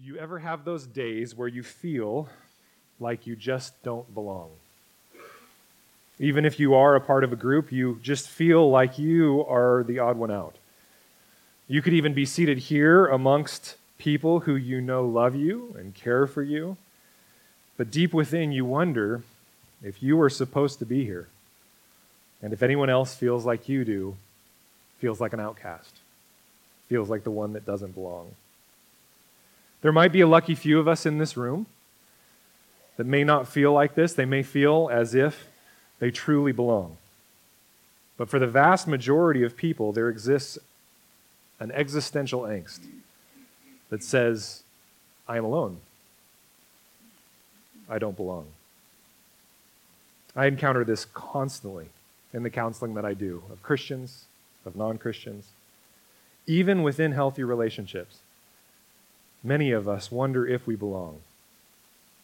Do you ever have those days where you feel like you just don't belong? Even if you are a part of a group, you just feel like you are the odd one out. You could even be seated here amongst people who you know love you and care for you, but deep within you wonder if you were supposed to be here, and if anyone else feels like you do, feels like an outcast, feels like the one that doesn't belong. There might be a lucky few of us in this room that may not feel like this. They may feel as if they truly belong. But for the vast majority of people, there exists an existential angst that says, I am alone. I don't belong. I encounter this constantly in the counseling that I do, of Christians, of non-Christians, even within healthy relationships. Many of us wonder if we belong.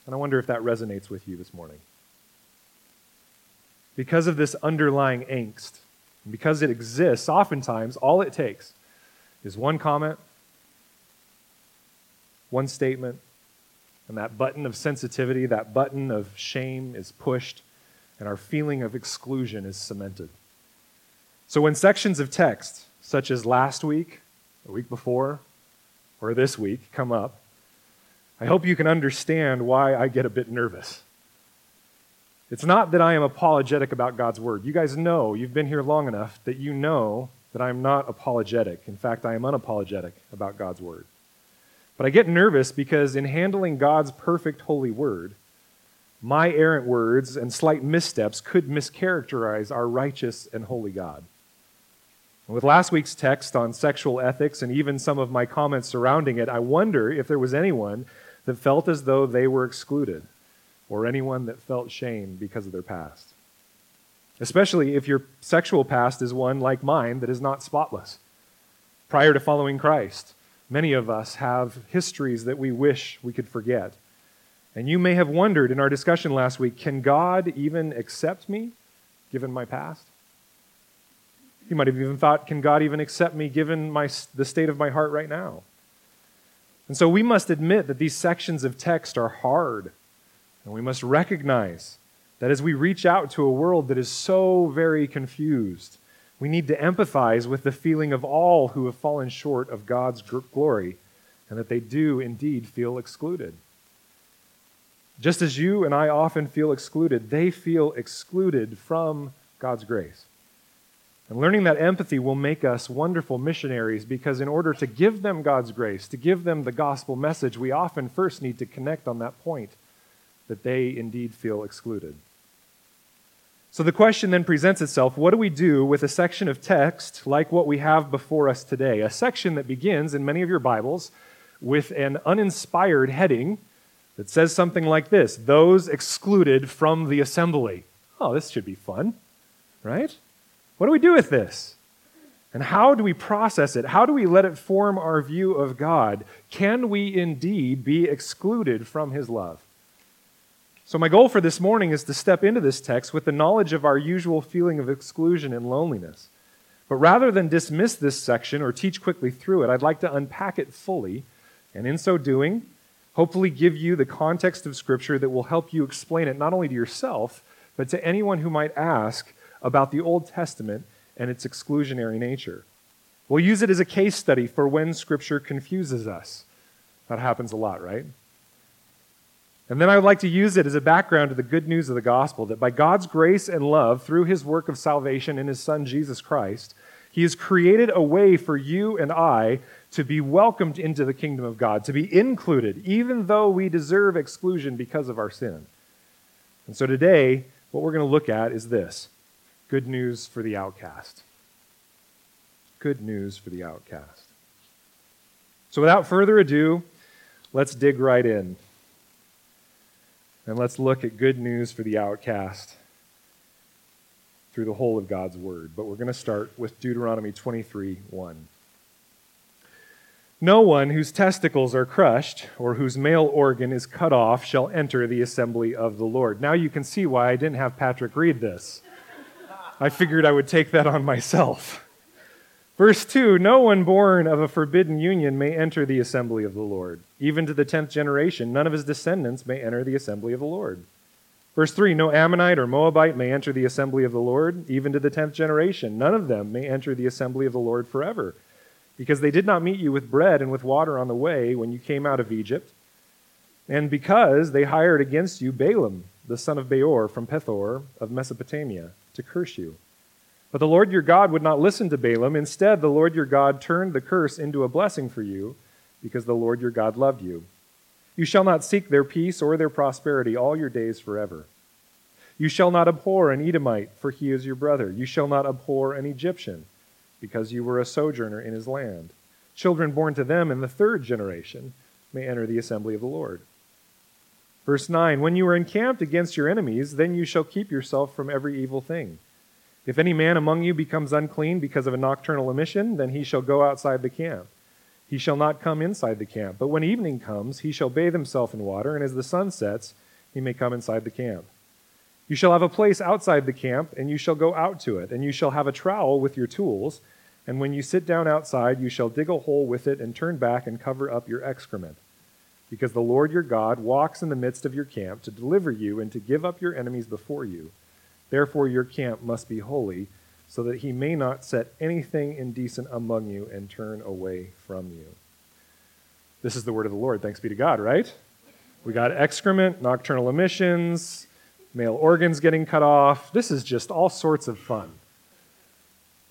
And I wonder if that resonates with you this morning. Because of this underlying angst, and because it exists, oftentimes all it takes is one comment, one statement, and that button of sensitivity, that button of shame is pushed, and our feeling of exclusion is cemented. So when sections of text, such as last week, the week before, or this week come up, I hope you can understand why I get a bit nervous. It's not that I am apologetic about God's word. You guys know, you've been here long enough that you know that I'm not apologetic. In fact, I am unapologetic about God's word. But I get nervous because in handling God's perfect holy word, my errant words and slight missteps could mischaracterize our righteous and holy God. And with last week's text on sexual ethics and even some of my comments surrounding it, I wonder if there was anyone that felt as though they were excluded, or anyone that felt shame because of their past. Especially if your sexual past is one like mine that is not spotless. Prior to following Christ, many of us have histories that we wish we could forget. And you may have wondered in our discussion last week, can God even accept me given my past? You might have even thought, can God even accept me given the state of my heart right now? And so we must admit that these sections of text are hard. And we must recognize that as we reach out to a world that is so very confused, we need to empathize with the feeling of all who have fallen short of God's glory and that they do indeed feel excluded. Just as you and I often feel excluded, they feel excluded from God's grace. And learning that empathy will make us wonderful missionaries because in order to give them God's grace, to give them the gospel message, we often first need to connect on that point that they indeed feel excluded. So the question then presents itself, what do we do with a section of text like what we have before us today? A section that begins in many of your Bibles with an uninspired heading that says something like this, those excluded from the assembly. Oh, this should be fun, right? What do we do with this? And how do we process it? How do we let it form our view of God? Can we indeed be excluded from his love? So my goal for this morning is to step into this text with the knowledge of our usual feeling of exclusion and loneliness. But rather than dismiss this section or teach quickly through it, I'd like to unpack it fully, and in so doing, hopefully give you the context of Scripture that will help you explain it not only to yourself, but to anyone who might ask about the Old Testament and its exclusionary nature. We'll use it as a case study for when Scripture confuses us. That happens a lot, right? And then I would like to use it as a background to the good news of the gospel, that by God's grace and love, through his work of salvation in his Son, Jesus Christ, he has created a way for you and I to be welcomed into the kingdom of God, to be included, even though we deserve exclusion because of our sin. And so today, what we're going to look at is this, good news for the outcast. Good news for the outcast. So without further ado, let's dig right in. And let's look at good news for the outcast through the whole of God's word. But we're going to start with Deuteronomy 23:1. No one whose testicles are crushed or whose male organ is cut off shall enter the assembly of the Lord. Now you can see why I didn't have Patrick read this. I figured I would take that on myself. Verse 2, no one born of a forbidden union may enter the assembly of the Lord. Even to the 10th generation, none of his descendants may enter the assembly of the Lord. Verse 3, no Ammonite or Moabite may enter the assembly of the Lord. Even to the 10th generation, none of them may enter the assembly of the Lord forever, because they did not meet you with bread and with water on the way when you came out of Egypt, and because they hired against you Balaam, the son of Beor from Pethor of Mesopotamia, to curse you. But the Lord your God would not listen to Balaam. Instead, the Lord your God turned the curse into a blessing for you, because the Lord your God loved you. You shall not seek their peace or their prosperity all your days forever. You shall not abhor an Edomite, for he is your brother. You shall not abhor an Egyptian, because you were a sojourner in his land. Children born to them in the 3rd generation may enter the assembly of the Lord. Verse 9, when you are encamped against your enemies, then you shall keep yourself from every evil thing. If any man among you becomes unclean because of a nocturnal emission, then he shall go outside the camp. He shall not come inside the camp, but when evening comes, he shall bathe himself in water, and as the sun sets, he may come inside the camp. You shall have a place outside the camp, and you shall go out to it, and you shall have a trowel with your tools, and when you sit down outside, you shall dig a hole with it and turn back and cover up your excrement. Because the Lord your God walks in the midst of your camp to deliver you and to give up your enemies before you. Therefore your camp must be holy, so that he may not set anything indecent among you and turn away from you. This is the word of the Lord. Thanks be to God, right? We got excrement, nocturnal emissions, male organs getting cut off. This is just all sorts of fun.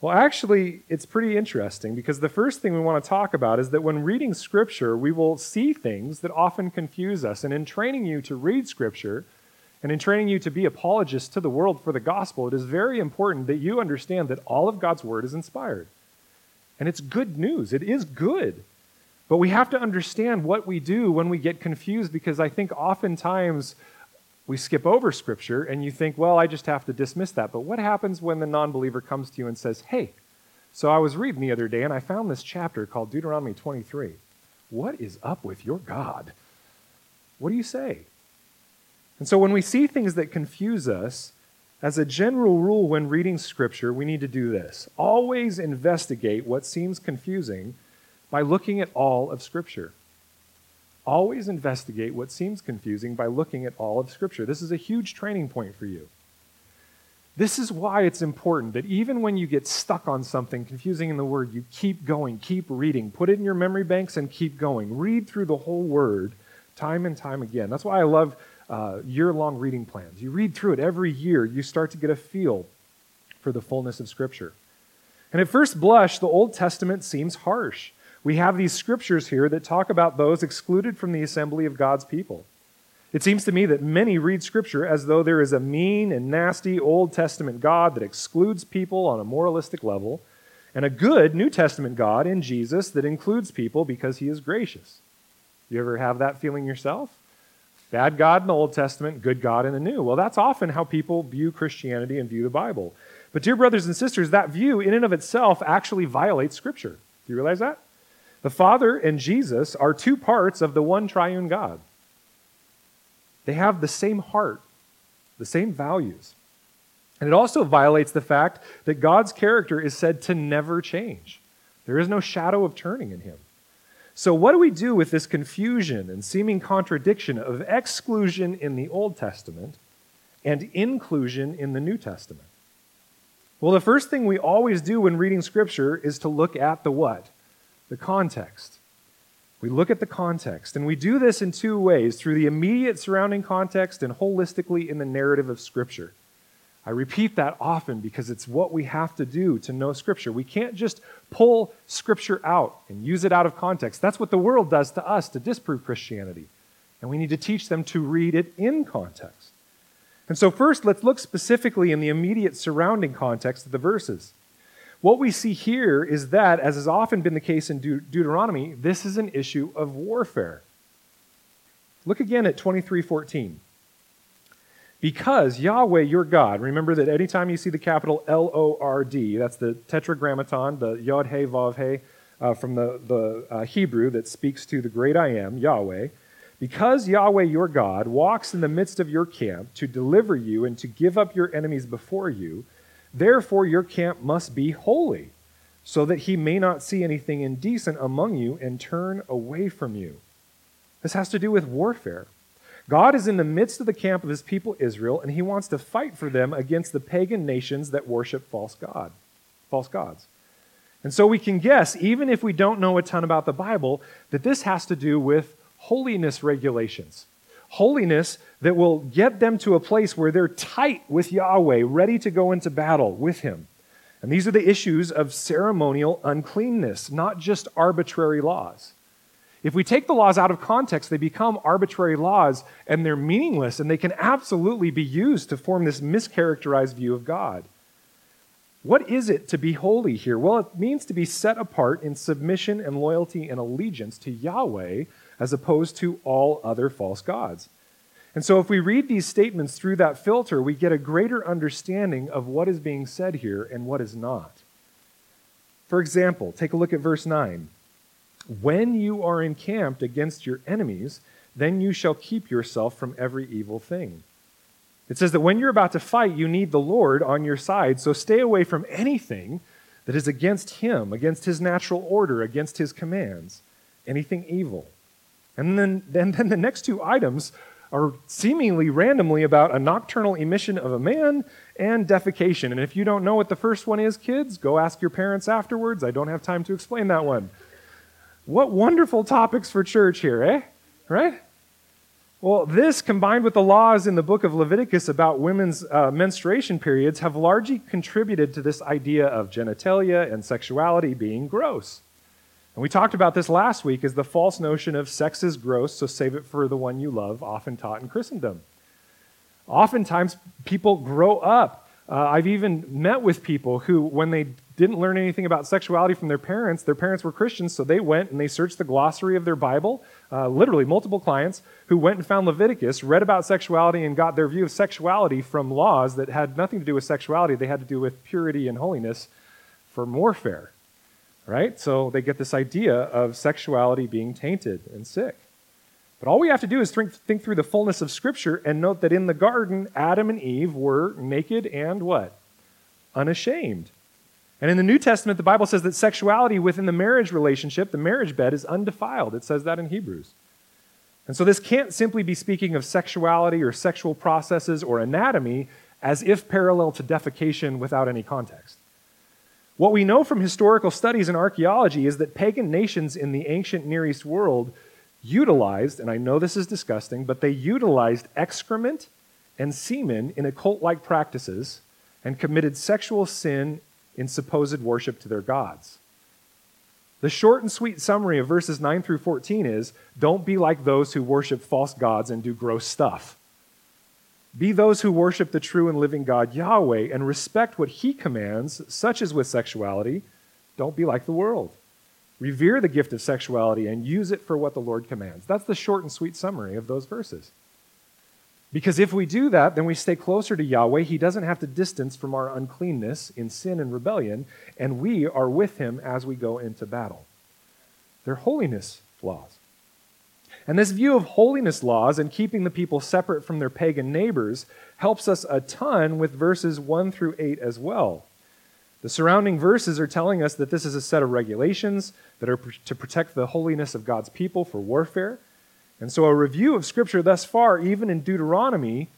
Well, actually, it's pretty interesting, because the first thing we want to talk about is that when reading Scripture, we will see things that often confuse us. And in training you to read Scripture, and in training you to be apologists to the world for the gospel, it is very important that you understand that all of God's word is inspired. And it's good news. It is good. But we have to understand what we do when we get confused, because I think oftentimes we skip over Scripture, and you think, well, I just have to dismiss that. But what happens when the non-believer comes to you and says, hey, so I was reading the other day, and I found this chapter called Deuteronomy 23. What is up with your God? What do you say? And so when we see things that confuse us, as a general rule when reading Scripture, we need to do this. Always investigate what seems confusing by looking at all of Scripture. Always investigate what seems confusing by looking at all of Scripture. This is a huge training point for you. This is why it's important that even when you get stuck on something confusing in the Word, you keep going, keep reading, put it in your memory banks and keep going. Read through the whole Word time and time again. That's why I love year-long reading plans. You read through it every year. You start to get a feel for the fullness of Scripture. And at first blush, the Old Testament seems harsh. We have these scriptures here that talk about those excluded from the assembly of God's people. It seems to me that many read Scripture as though there is a mean and nasty Old Testament God that excludes people on a moralistic level, and a good New Testament God in Jesus that includes people because he is gracious. You ever have that feeling yourself? Bad God in the Old Testament, good God in the New. Well, that's often how people view Christianity and view the Bible. But dear brothers and sisters, that view in and of itself actually violates Scripture. Do you realize that? The Father and Jesus are two parts of the one triune God. They have the same heart, the same values. And it also violates the fact that God's character is said to never change. There is no shadow of turning in him. So what do we do with this confusion and seeming contradiction of exclusion in the Old Testament and inclusion in the New Testament? Well, the first thing we always do when reading Scripture is to look at the what? The context. We look at the context, and we do this in two ways, through the immediate surrounding context and holistically in the narrative of Scripture. I repeat that often because it's what we have to do to know Scripture. We can't just pull Scripture out and use it out of context. That's what the world does to us to disprove Christianity, and we need to teach them to read it in context. And so first, let's look specifically in the immediate surrounding context of the verses. What we see here is that, as has often been the case in Deuteronomy, this is an issue of warfare. Look again at 23:14. Because Yahweh your God, remember that anytime you see the capital L-O-R-D, that's the tetragrammaton, the Yod-Heh, Vav-Heh from the Hebrew that speaks to the great I am, Yahweh. Because Yahweh your God walks in the midst of your camp to deliver you and to give up your enemies before you, therefore your camp must be holy, so that he may not see anything indecent among you and turn away from you. This has to do with warfare. God is in the midst of the camp of his people Israel, and he wants to fight for them against the pagan nations that worship false gods. And so we can guess, even if we don't know a ton about the Bible, that this has to do with holiness regulations. Holiness that will get them to a place where they're tight with Yahweh, ready to go into battle with him. And these are the issues of ceremonial uncleanness, not just arbitrary laws. If we take the laws out of context, they become arbitrary laws and they're meaningless, and they can absolutely be used to form this mischaracterized view of God. What is it to be holy here? Well, it means to be set apart in submission and loyalty and allegiance to Yahweh as opposed to all other false gods. And so if we read these statements through that filter, we get a greater understanding of what is being said here and what is not. For example, take a look at verse 9. When you are encamped against your enemies, then you shall keep yourself from every evil thing. It says that when you're about to fight, you need the Lord on your side, so stay away from anything that is against him, against his natural order, against his commands, anything evil. And then the next two items are seemingly randomly about a nocturnal emission of a man and defecation. And if you don't know what the first one is, kids, go ask your parents afterwards. I don't have time to explain that one. What wonderful topics for church here, eh? Right? Well, this combined with the laws in the book of Leviticus about women's menstruation periods have largely contributed to this idea of genitalia and sexuality being gross. And we talked about this last week as the false notion of sex is gross, so save it for the one you love, often taught in Christendom. Oftentimes, people grow up. I've even met with people who, when they didn't learn anything about sexuality from their parents were Christians, so they went and they searched the glossary of their Bible, literally multiple clients, who went and found Leviticus, read about sexuality, and got their view of sexuality from laws that had nothing to do with sexuality. They had to do with purity and holiness for warfare, right? So they get this idea of sexuality being tainted and sick. But all we have to do is think through the fullness of Scripture and note that in the garden, Adam and Eve were naked and what? Unashamed. And in the New Testament, the Bible says that sexuality within the marriage relationship, the marriage bed, is undefiled. It says that in Hebrews. And so this can't simply be speaking of sexuality or sexual processes or anatomy as if parallel to defecation without any context. What we know from historical studies and archaeology is that pagan nations in the ancient Near East world utilized, and I know this is disgusting, but they utilized excrement and semen in occult-like practices and committed sexual sin in supposed worship to their gods. The short and sweet summary of verses 9 through 14 is, don't be like those who worship false gods and do gross stuff. Be those who worship the true and living God, Yahweh, and respect what he commands, such as with sexuality. Don't be like the world. Revere the gift of sexuality and use it for what the Lord commands. That's the short and sweet summary of those verses. Because if we do that, then we stay closer to Yahweh. He doesn't have to distance from our uncleanness in sin and rebellion, and we are with him as we go into battle. They're holiness laws. And this view of holiness laws and keeping the people separate from their pagan neighbors helps us a ton with verses 1 through 8 as well. The surrounding verses are telling us that this is a set of regulations that are to protect the holiness of God's people for warfare. And so a review of Scripture thus far, even in Deuteronomy,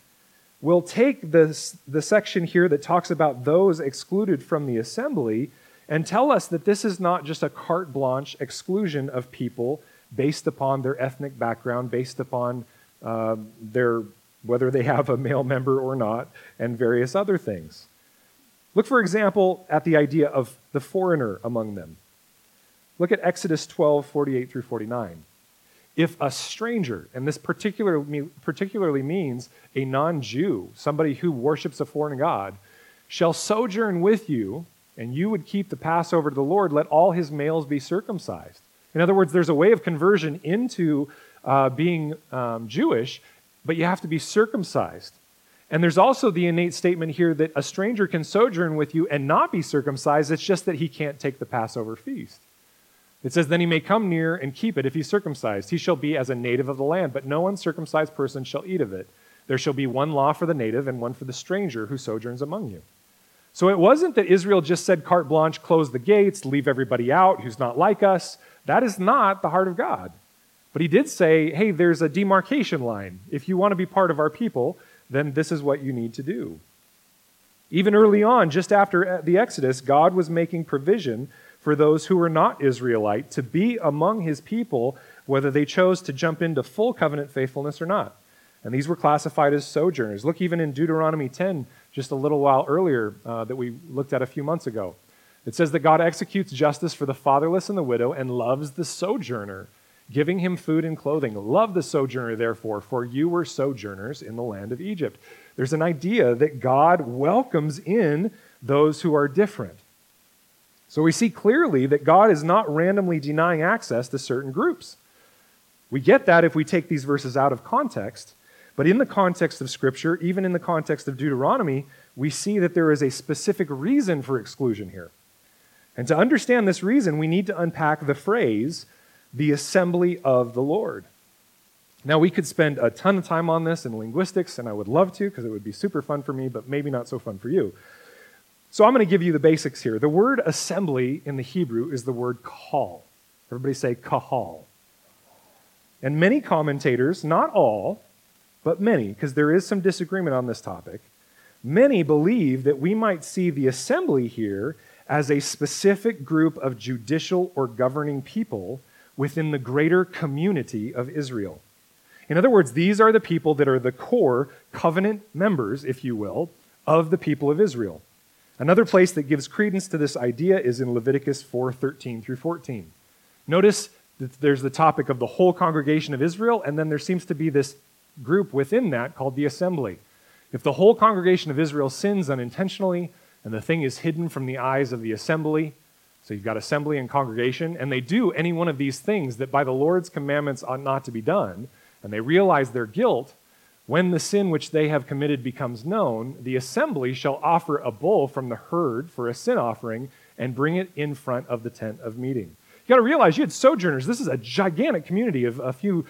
will take the section here that talks about those excluded from the assembly and tell us that this is not just a carte blanche exclusion of people based upon their ethnic background, based upon whether they have a male member or not, and various other things. Look, for example, at the idea of the foreigner among them. Look at Exodus 12, 48 through 49. If a stranger, and this particularly means a non-Jew, somebody who worships a foreign god, shall sojourn with you, and you would keep the Passover to the Lord, let all his males be circumcised. In other words, there's a way of conversion into being Jewish, but you have to be circumcised. And there's also the innate statement here that a stranger can sojourn with you and not be circumcised, it's just that he can't take the Passover feast. It says, then he may come near and keep it if he's circumcised. He shall be as a native of the land, but no uncircumcised person shall eat of it. There shall be one law for the native and one for the stranger who sojourns among you. So it wasn't that Israel just said carte blanche, close the gates, leave everybody out who's not like us. That is not the heart of God. But he did say, hey, there's a demarcation line. If you want to be part of our people, then this is what you need to do. Even early on, just after the Exodus, God was making provision for those who were not Israelite to be among his people, whether they chose to jump into full covenant faithfulness or not. And these were classified as sojourners. Look even in Deuteronomy 10, just a little while earlier that we looked at a few months ago. It says that God executes justice for the fatherless and the widow and loves the sojourner, giving him food and clothing. Love the sojourner, therefore, for you were sojourners in the land of Egypt. There's an idea that God welcomes in those who are different. So we see clearly that God is not randomly denying access to certain groups. We get that if we take these verses out of context. But in the context of Scripture, even in the context of Deuteronomy, we see that there is a specific reason for exclusion here. And to understand this reason, we need to unpack the phrase, the assembly of the Lord. Now, we could spend a ton of time on this in linguistics, and I would love to because it would be super fun for me, but maybe not so fun for you. So I'm going to give you the basics here. The word assembly in the Hebrew is the word kahal. Everybody say kahal. And many commentators, not all, but many, because there is some disagreement on this topic, many believe that we might see the assembly here as a specific group of judicial or governing people within the greater community of Israel. In other words, these are the people that are the core covenant members, if you will, of the people of Israel. Another place that gives credence to this idea is in Leviticus 4:13 through 14. Notice that there's the topic of the whole congregation of Israel, and then there seems to be this group within that called the assembly. If the whole congregation of Israel sins unintentionally and the thing is hidden from the eyes of the assembly, so you've got assembly and congregation, and they do any one of these things that by the Lord's commandments ought not to be done, and they realize their guilt, when the sin which they have committed becomes known, the assembly shall offer a bull from the herd for a sin offering and bring it in front of the tent of meeting. You got to realize you had sojourners. This is a gigantic community of a few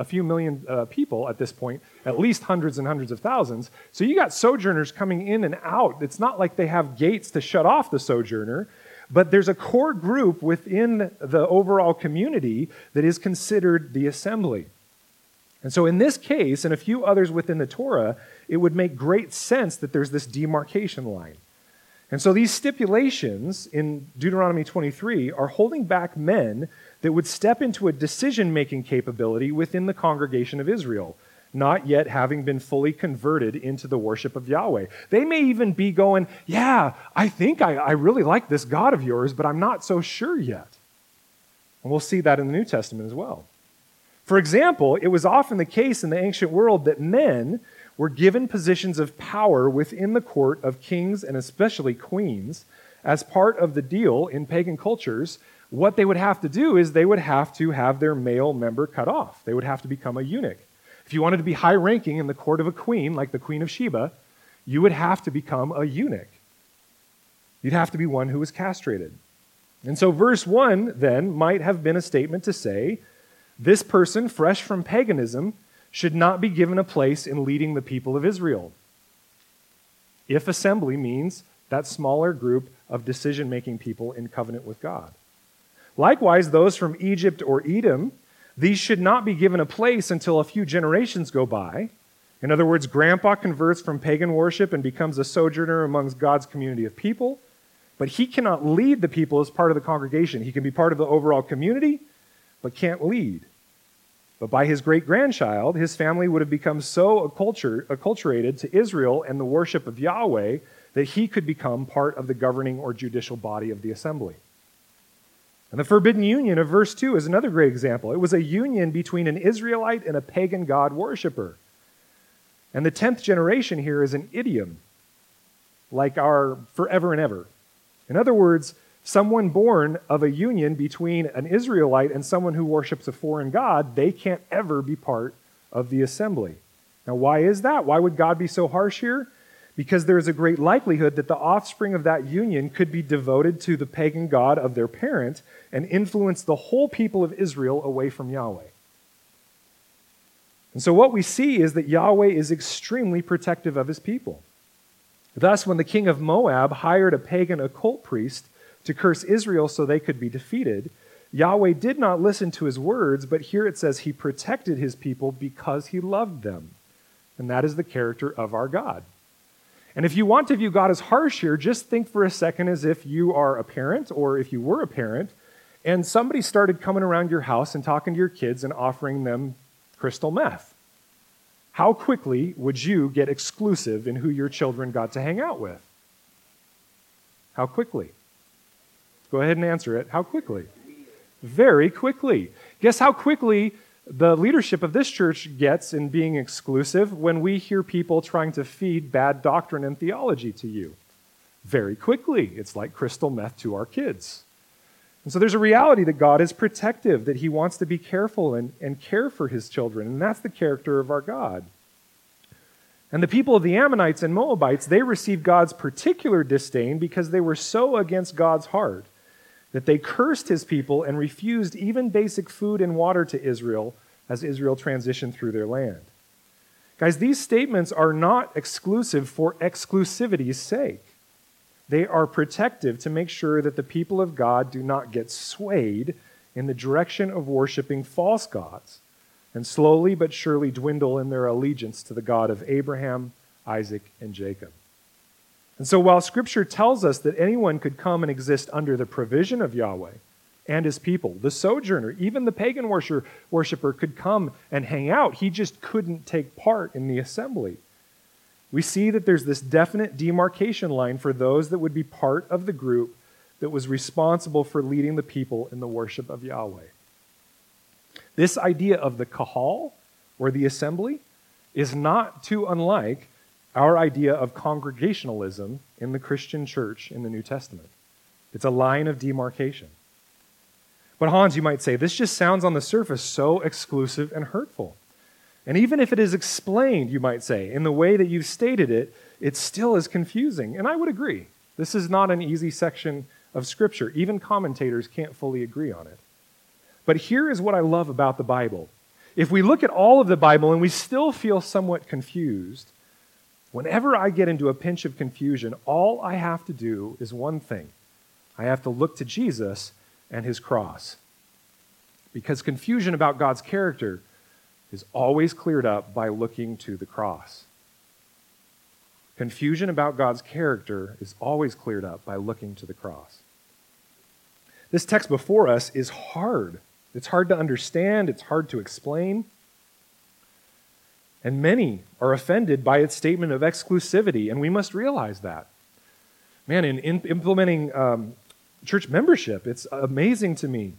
a few million people at this point, at least hundreds and hundreds of thousands. So you got sojourners coming in and out. It's not like they have gates to shut off the sojourner, but there's a core group within the overall community that is considered the assembly. And so in this case, and a few others within the Torah, it would make great sense that there's this demarcation line. And so these stipulations in Deuteronomy 23 are holding back men that would step into a decision-making capability within the congregation of Israel, not yet having been fully converted into the worship of Yahweh. They may even be going, yeah, I think I really like this God of yours, but I'm not so sure yet. And we'll see that in the New Testament as well. For example, it was often the case in the ancient world that men were given positions of power within the court of kings and especially queens as part of the deal in pagan cultures. What they would have to do is they would have to have their male member cut off. They would have to become a eunuch. If you wanted to be high-ranking in the court of a queen, like the Queen of Sheba, you would have to become a eunuch. You'd have to be one who was castrated. And so verse 1, then, might have been a statement to say, this person, fresh from paganism, should not be given a place in leading the people of Israel. If assembly means that smaller group of decision-making people in covenant with God. Likewise, those from Egypt or Edom, these should not be given a place until a few generations go by. In other words, grandpa converts from pagan worship and becomes a sojourner amongst God's community of people, but he cannot lead the people as part of the congregation. He can be part of the overall community, but can't lead. But by his great-grandchild, his family would have become so acculturated to Israel and the worship of Yahweh that he could become part of the governing or judicial body of the assembly. And the forbidden union of verse 2 is another great example. It was a union between an Israelite and a pagan god worshiper. And the 10th generation here is an idiom, like our forever and ever. In other words, someone born of a union between an Israelite and someone who worships a foreign god, they can't ever be part of the assembly. Now, why is that? Why would God be so harsh here? Because there is a great likelihood that the offspring of that union could be devoted to the pagan god of their parent and influence the whole people of Israel away from Yahweh. And so what we see is that Yahweh is extremely protective of his people. Thus, when the king of Moab hired a pagan occult priest to curse Israel so they could be defeated, Yahweh did not listen to his words, but here it says he protected his people because he loved them. And that is the character of our God. And if you want to view God as harsh here, just think for a second as if you are a parent, or if you were a parent, and somebody started coming around your house and talking to your kids and offering them crystal meth. How quickly would you get exclusive in who your children got to hang out with? How quickly? Go ahead and answer it. How quickly? Very quickly. Guess how quickly the leadership of this church gets in being exclusive when we hear people trying to feed bad doctrine and theology to you? Very quickly. It's like crystal meth to our kids. And so there's a reality that God is protective, that he wants to be careful and care for his children. And that's the character of our God. And the people of the Ammonites and Moabites, they received God's particular disdain because they were so against God's heart that they cursed his people and refused even basic food and water to Israel as Israel transitioned through their land. Guys, these statements are not exclusive for exclusivity's sake. They are protective to make sure that the people of God do not get swayed in the direction of worshiping false gods and slowly but surely dwindle in their allegiance to the God of Abraham, Isaac, and Jacob. And so while Scripture tells us that anyone could come and exist under the provision of Yahweh and his people, the sojourner, even the pagan worshiper could come and hang out. He just couldn't take part in the assembly. We see that there's this definite demarcation line for those that would be part of the group that was responsible for leading the people in the worship of Yahweh. This idea of the kahal, or the assembly, is not too unlike our idea of congregationalism in the Christian church in the New Testament. It's a line of demarcation. But Hans, you might say, this just sounds on the surface so exclusive and hurtful. And even if it is explained, you might say, in the way that you've stated it, it still is confusing. And I would agree. This is not an easy section of Scripture. Even commentators can't fully agree on it. But here is what I love about the Bible. If we look at all of the Bible and we still feel somewhat confused, whenever I get into a pinch of confusion, all I have to do is one thing. I have to look to Jesus and his cross. Because confusion about God's character is always cleared up by looking to the cross. Confusion about God's character is always cleared up by looking to the cross. This text before us is hard. It's hard to understand. It's hard to explain. And many are offended by its statement of exclusivity, and we must realize that. Man, in implementing church membership, it's amazing to me,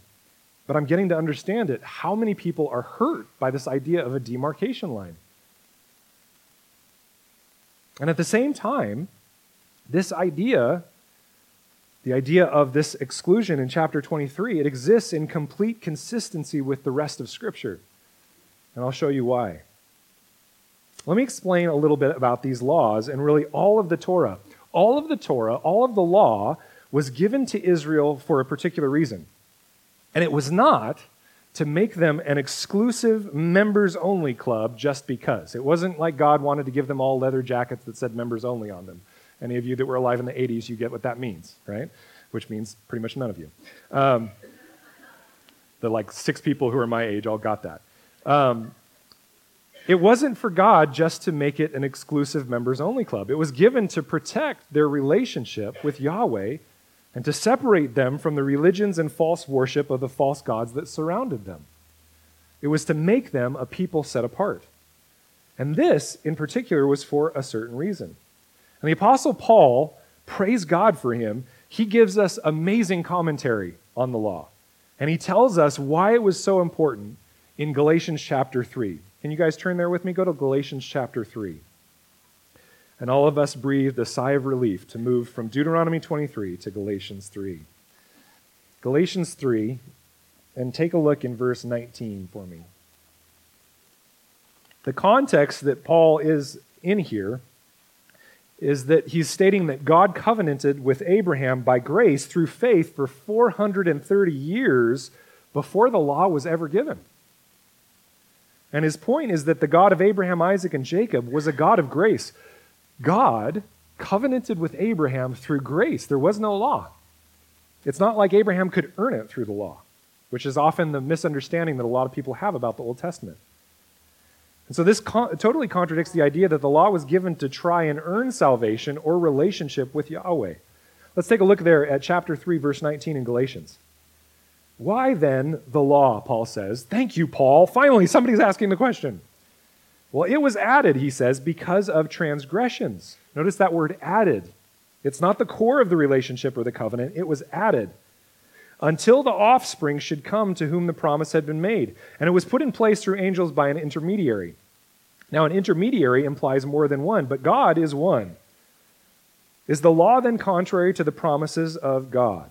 but I'm getting to understand it, how many people are hurt by this idea of a demarcation line. And at the same time, this idea, the idea of this exclusion in chapter 23, it exists in complete consistency with the rest of Scripture. And I'll show you why. Let me explain a little bit about these laws and really all of the Torah. All of the Torah, all of the law was given to Israel for a particular reason. And it was not to make them an exclusive members-only club just because. It wasn't like God wanted to give them all leather jackets that said members-only on them. Any of you that were alive in the 80s, you get what that means, right? Which means pretty much none of you. The like six people who are my age all got that. It wasn't for God just to make it an exclusive members-only club. It was given to protect their relationship with Yahweh and to separate them from the religions and false worship of the false gods that surrounded them. It was to make them a people set apart. And this, in particular, was for a certain reason. And the Apostle Paul, praise God for him, he gives us amazing commentary on the law. And he tells us why it was so important in Galatians chapter 3. Can you guys turn there with me? Go to Galatians chapter 3. And all of us breathed a sigh of relief to move from Deuteronomy 23 to Galatians 3. Galatians 3, and take a look in verse 19 for me. The context that Paul is in here is that he's stating that God covenanted with Abraham by grace through faith for 430 years before the law was ever given. And his point is that the God of Abraham, Isaac, and Jacob was a God of grace. God covenanted with Abraham through grace. There was no law. It's not like Abraham could earn it through the law, which is often the misunderstanding that a lot of people have about the Old Testament. And so this totally contradicts the idea that the law was given to try and earn salvation or relationship with Yahweh. Let's take a look there at chapter 3, verse 19 in Galatians. Why then the law, Paul says. Thank you, Paul. Finally, somebody's asking the question. Well, it was added, he says, because of transgressions. Notice that word added. It's not the core of the relationship or the covenant. It was added until the offspring should come to whom the promise had been made. And it was put in place through angels by an intermediary. Now, an intermediary implies more than one, but God is one. Is the law then contrary to the promises of God?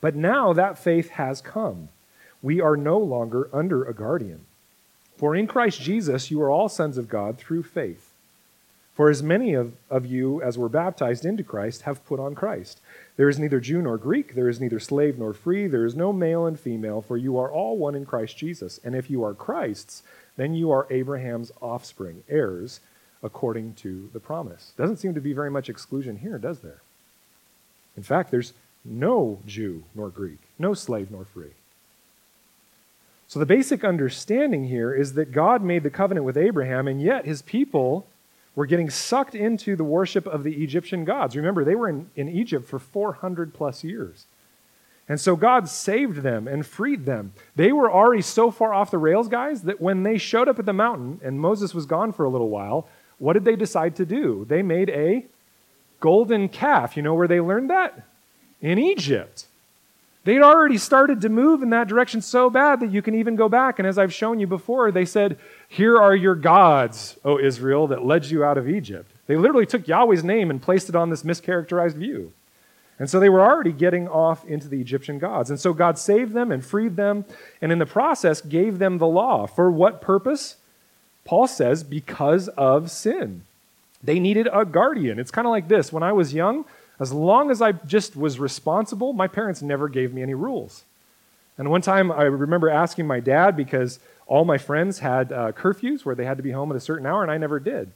But now that faith has come. We are no longer under a guardian. For in Christ Jesus, you are all sons of God through faith. For as many of you as were baptized into Christ have put on Christ. There is neither Jew nor Greek. There is neither slave nor free. There is no male and female, for you are all one in Christ Jesus. And if you are Christ's, then you are Abraham's offspring, heirs, according to the promise. Doesn't seem to be very much exclusion here, does there? In fact, there's no Jew nor Greek, no slave nor free. So the basic understanding here is that God made the covenant with Abraham, and yet his people were getting sucked into the worship of the Egyptian gods. Remember, they were in Egypt for 400 plus years. And so God saved them and freed them. They were already so far off the rails, guys, that when they showed up at the mountain and Moses was gone for a little while, what did they decide to do? They made a golden calf. You know where they learned that? In Egypt. They'd already started to move in that direction so bad that you can even go back. And as I've shown you before, they said, "Here are your gods, O Israel, that led you out of Egypt." They literally took Yahweh's name and placed it on this mischaracterized view. And so they were already getting off into the Egyptian gods. And so God saved them and freed them, and in the process gave them the law. For what purpose? Paul says, because of sin. They needed a guardian. It's kind of like this. When I was young, as long as I just was responsible, my parents never gave me any rules. And one time I remember asking my dad because all my friends had curfews where they had to be home at a certain hour, and I never did.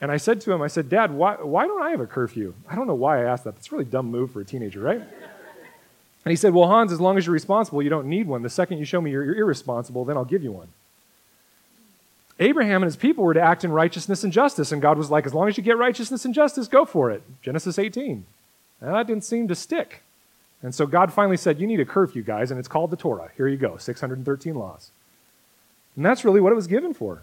And I said to him, I said, "Dad, why don't I have a curfew?" I don't know why I asked that. That's a really dumb move for a teenager, right? And he said, "Well, Hans, as long as you're responsible, you don't need one. The second you show me you're irresponsible, then I'll give you one." Abraham and his people were to act in righteousness and justice, and God was like, as long as you get righteousness and justice, go for it. Genesis 18. Now, that didn't seem to stick. And so God finally said, "You need a curfew, guys, and it's called the Torah. Here you go, 613 laws." And that's really what it was given for.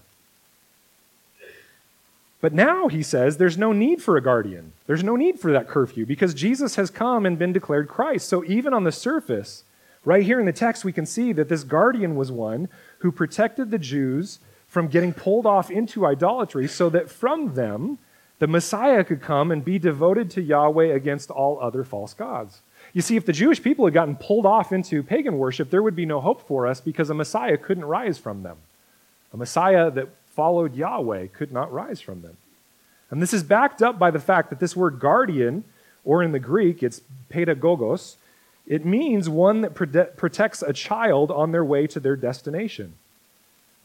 But now, he says, there's no need for a guardian. There's no need for that curfew because Jesus has come and been declared Christ. So even on the surface, right here in the text, we can see that this guardian was one who protected the Jews from getting pulled off into idolatry so that from them, the Messiah could come and be devoted to Yahweh against all other false gods. You see, if the Jewish people had gotten pulled off into pagan worship, there would be no hope for us because a Messiah couldn't rise from them. A Messiah that followed Yahweh could not rise from them. And this is backed up by the fact that this word guardian, or in the Greek, it's pedagogos, it means one that protects a child on their way to their destination.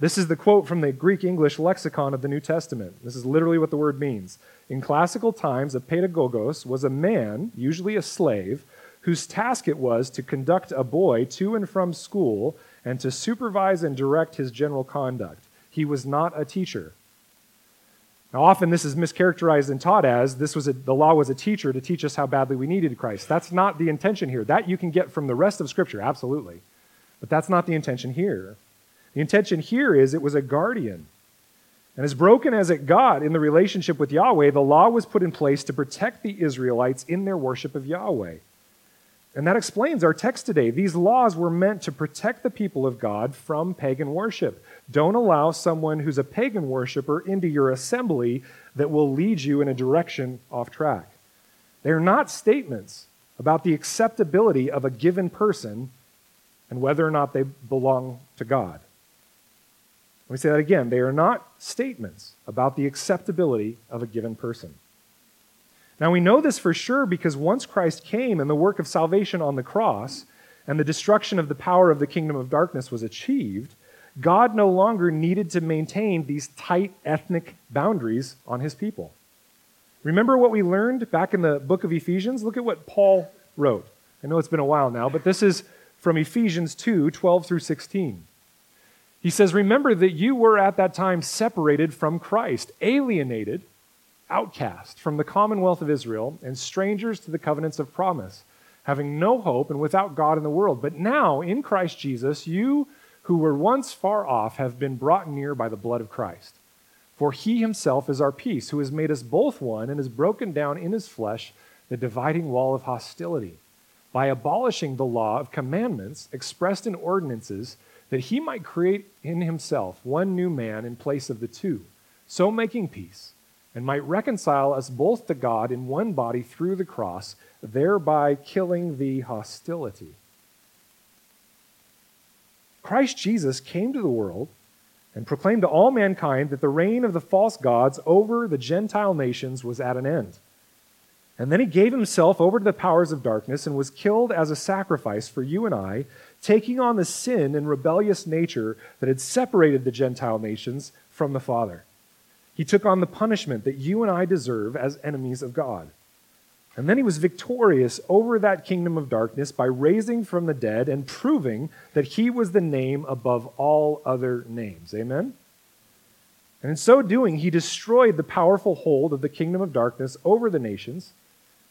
This is the quote from the Greek-English lexicon of the New Testament. This is literally what the word means. In classical times, a pedagogos was a man, usually a slave, whose task it was to conduct a boy to and from school and to supervise and direct his general conduct. He was not a teacher. Now, often this is mischaracterized and taught as the law was a teacher to teach us how badly we needed Christ. That's not the intention here. That you can get from the rest of Scripture, absolutely. But that's not the intention here. The intention here is it was a guardian. And as broken as it got in the relationship with Yahweh, the law was put in place to protect the Israelites in their worship of Yahweh. And that explains our text today. These laws were meant to protect the people of God from pagan worship. Don't allow someone who's a pagan worshiper into your assembly that will lead you in a direction off track. They're not statements about the acceptability of a given person and whether or not they belong to God. Let me say that again. They are not statements about the acceptability of a given person. Now, we know this for sure because once Christ came and the work of salvation on the cross and the destruction of the power of the kingdom of darkness was achieved, God no longer needed to maintain these tight ethnic boundaries on his people. Remember what we learned back in the book of Ephesians? Look at what Paul wrote. I know it's been a while now, but this is from Ephesians 2, 12 through 16. He says, remember that you were at that time separated from Christ, alienated, outcast from the commonwealth of Israel, and strangers to the covenants of promise, having no hope and without God in the world. But now, in Christ Jesus, you who were once far off have been brought near by the blood of Christ. For he himself is our peace, who has made us both one and has broken down in his flesh the dividing wall of hostility, by abolishing the law of commandments expressed in ordinances, that he might create in himself one new man in place of the two, so making peace, and might reconcile us both to God in one body through the cross, thereby killing the hostility. Christ Jesus came to the world and proclaimed to all mankind that the reign of the false gods over the Gentile nations was at an end. And then he gave himself over to the powers of darkness and was killed as a sacrifice for you and I, taking on the sin and rebellious nature that had separated the Gentile nations from the Father. He took on the punishment that you and I deserve as enemies of God. And then he was victorious over that kingdom of darkness by raising from the dead and proving that he was the name above all other names. Amen? And in so doing, he destroyed the powerful hold of the kingdom of darkness over the nations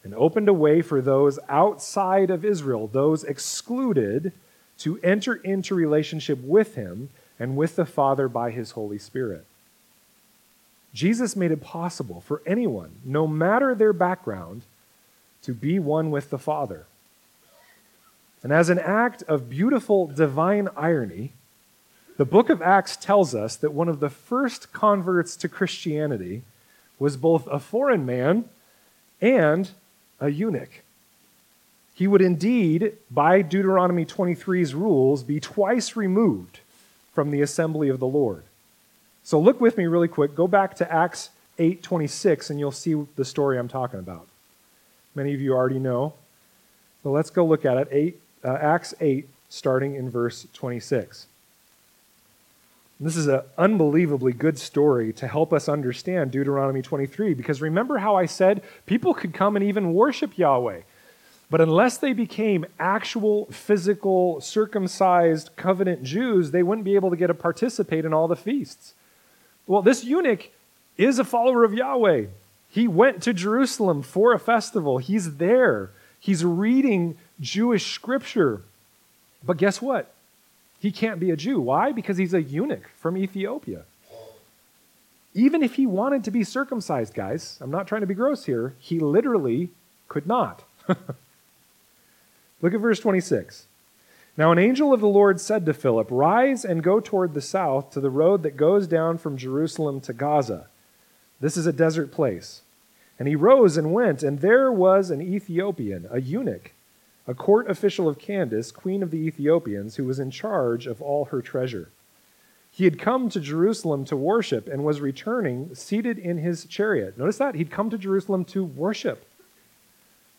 and opened a way for those outside of Israel, those excluded, to enter into relationship with him and with the Father by his Holy Spirit. Jesus made it possible for anyone, no matter their background, to be one with the Father. And as an act of beautiful divine irony, the book of Acts tells us that one of the first converts to Christianity was both a foreign man and a eunuch. He would indeed, by Deuteronomy 23's rules, be twice removed from the assembly of the Lord. So look with me really quick. Go back to Acts 8:26, and you'll see the story I'm talking about. Many of you already know. But let's go look at it. Acts 8, starting in verse 26. This is an unbelievably good story to help us understand Deuteronomy 23, because remember how I said people could come and even worship Yahweh, but unless they became actual, physical, circumcised covenant Jews, they wouldn't be able to get to participate in all the feasts. Well, this eunuch is a follower of Yahweh. He went to Jerusalem for a festival. He's there. He's reading Jewish scripture. But guess what? He can't be a Jew. Why? Because he's a eunuch from Ethiopia. Even if he wanted to be circumcised, guys, I'm not trying to be gross here, he literally could not. Look at verse 26. Now an angel of the Lord said to Philip, rise and go toward the south to the road that goes down from Jerusalem to Gaza. This is a desert place. And he rose and went, and there was an Ethiopian, a eunuch, a court official of Candace, queen of the Ethiopians, who was in charge of all her treasure. He had come to Jerusalem to worship and was returning, seated in his chariot. Notice that? He'd come to Jerusalem to worship.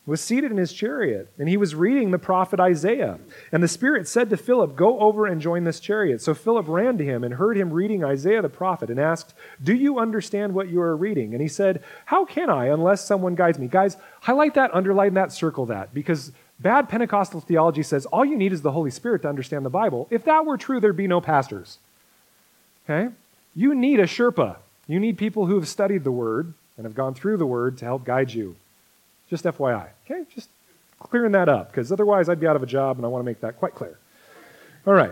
Was seated in his chariot, and he was reading the prophet Isaiah. And the Spirit said to Philip, go over and join this chariot. So Philip ran to him and heard him reading Isaiah the prophet and asked, do you understand what you are reading? And he said, how can I unless someone guides me? Guys, highlight that, underline that, circle that, because bad Pentecostal theology says all you need is the Holy Spirit to understand the Bible. If that were true, there'd be no pastors. Okay? You need a Sherpa. You need people who have studied the Word and have gone through the Word to help guide you. Just FYI, okay? Just clearing that up, because otherwise I'd be out of a job, and I want to make that quite clear. All right.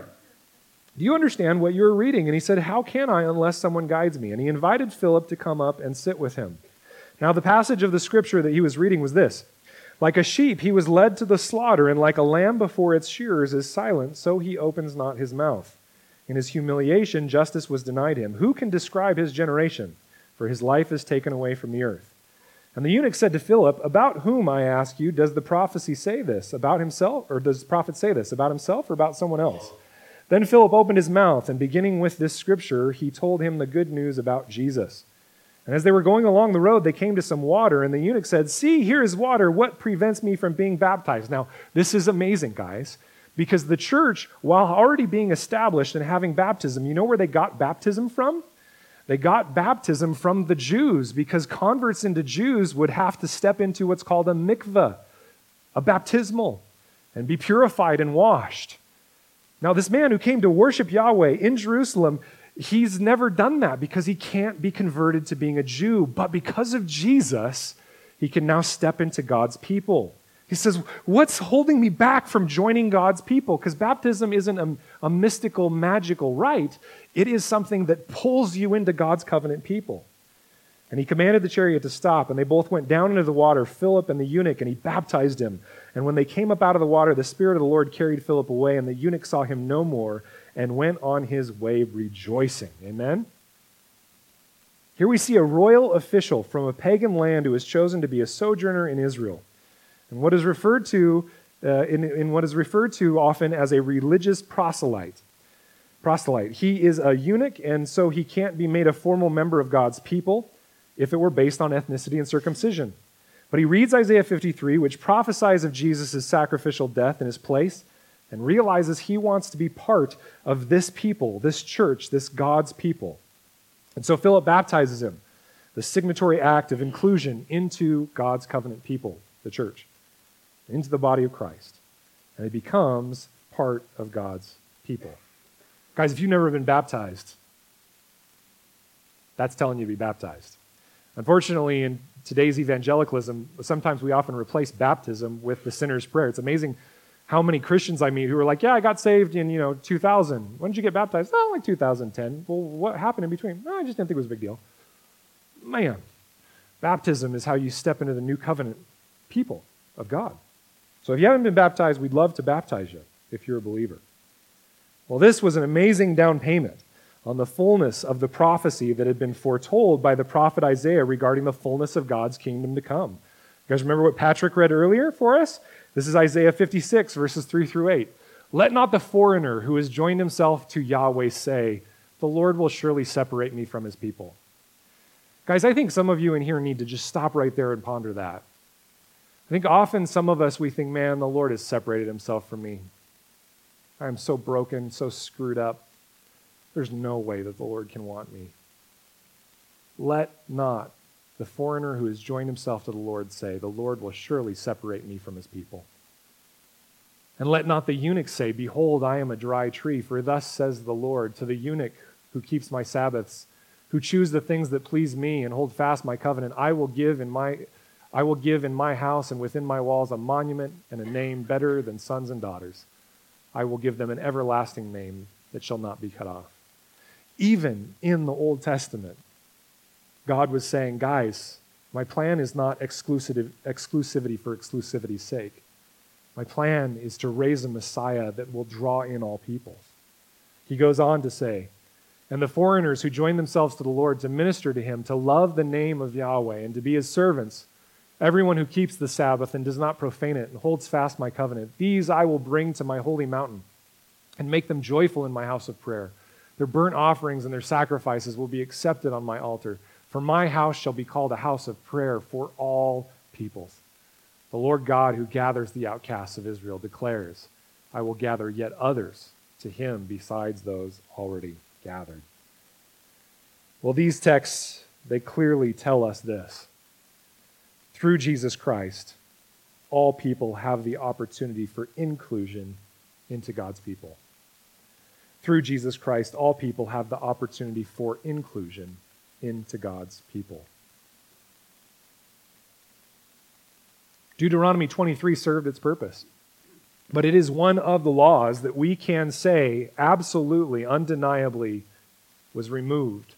Do you understand what you're reading? And he said, how can I unless someone guides me? And he invited Philip to come up and sit with him. Now, the passage of the scripture that he was reading was this. Like a sheep, he was led to the slaughter, and like a lamb before its shearers is silent, so he opens not his mouth. In his humiliation, justice was denied him. Who can describe his generation? For his life is taken away from the earth. And the eunuch said to Philip, about whom, I ask you, does the prophecy say this? About himself? Or does the prophet say this? About himself or about someone else? Then Philip opened his mouth, and beginning with this scripture, he told him the good news about Jesus. And as they were going along the road, they came to some water, and the eunuch said, see, here is water. What prevents me from being baptized? Now, this is amazing, guys, because the church, while already being established and having baptism, you know where they got baptism from? They got baptism from the Jews, because converts into Jews would have to step into what's called a mikveh, a baptismal, and be purified and washed. Now, this man who came to worship Yahweh in Jerusalem, he's never done that because he can't be converted to being a Jew. But because of Jesus, he can now step into God's people. He says, what's holding me back from joining God's people? Because baptism isn't a mystical, magical rite. It is something that pulls you into God's covenant people. And he commanded the chariot to stop, and they both went down into the water, Philip and the eunuch, and he baptized him. And when they came up out of the water, the Spirit of the Lord carried Philip away, and the eunuch saw him no more and went on his way rejoicing. Amen? Here we see a royal official from a pagan land who is chosen to be a sojourner in Israel. And what is referred to often as a religious proselyte. He is a eunuch, and so he can't be made a formal member of God's people if it were based on ethnicity and circumcision. But he reads Isaiah 53, which prophesies of Jesus' sacrificial death in his place, and realizes he wants to be part of this people, this church, this God's people. And so Philip baptizes him, the signatory act of inclusion into God's covenant people, the church, into the body of Christ. And he becomes part of God's people. Guys, if you've never been baptized, that's telling you to be baptized. Unfortunately, in today's evangelicalism, sometimes we often replace baptism with the sinner's prayer. It's amazing how many Christians I meet who are like, yeah, I got saved in, 2000. When did you get baptized? Oh, like 2010. Well, what happened in between? No, I just didn't think it was a big deal. Man, baptism is how you step into the new covenant people of God. So if you haven't been baptized, we'd love to baptize you if you're a believer. Well, this was an amazing down payment on the fullness of the prophecy that had been foretold by the prophet Isaiah regarding the fullness of God's kingdom to come. You guys remember what Patrick read earlier for us? This is Isaiah 56, verses 3-8. Let not the foreigner who has joined himself to Yahweh say, the Lord will surely separate me from his people. Guys, I think some of you in here need to just stop right there and ponder that. I think often some of us, we think, man, the Lord has separated himself from me. I am so broken, so screwed up. There's no way that the Lord can want me. Let not the foreigner who has joined himself to the Lord say, the Lord will surely separate me from his people. And let not the eunuch say, behold, I am a dry tree, for thus says the Lord to the eunuch who keeps my Sabbaths, who choose the things that please me and hold fast my covenant. I will give in my house and within my walls a monument and a name better than sons and daughters. I will give them an everlasting name that shall not be cut off. Even in the Old Testament, God was saying, guys, my plan is not exclusivity for exclusivity's sake. My plan is to raise a Messiah that will draw in all people. He goes on to say, and the foreigners who join themselves to the Lord to minister to him, to love the name of Yahweh and to be his servants, everyone who keeps the Sabbath and does not profane it and holds fast my covenant, these I will bring to my holy mountain and make them joyful in my house of prayer. Their burnt offerings and their sacrifices will be accepted on my altar. For my house shall be called a house of prayer for all peoples. The Lord God who gathers the outcasts of Israel declares, I will gather yet others to him besides those already gathered. Well, these texts, they clearly tell us this. Through Jesus Christ, all people have the opportunity for inclusion into God's people. Through Jesus Christ, all people have the opportunity for inclusion into God's people. Deuteronomy 23 served its purpose, but it is one of the laws that we can say absolutely, undeniably, was removed.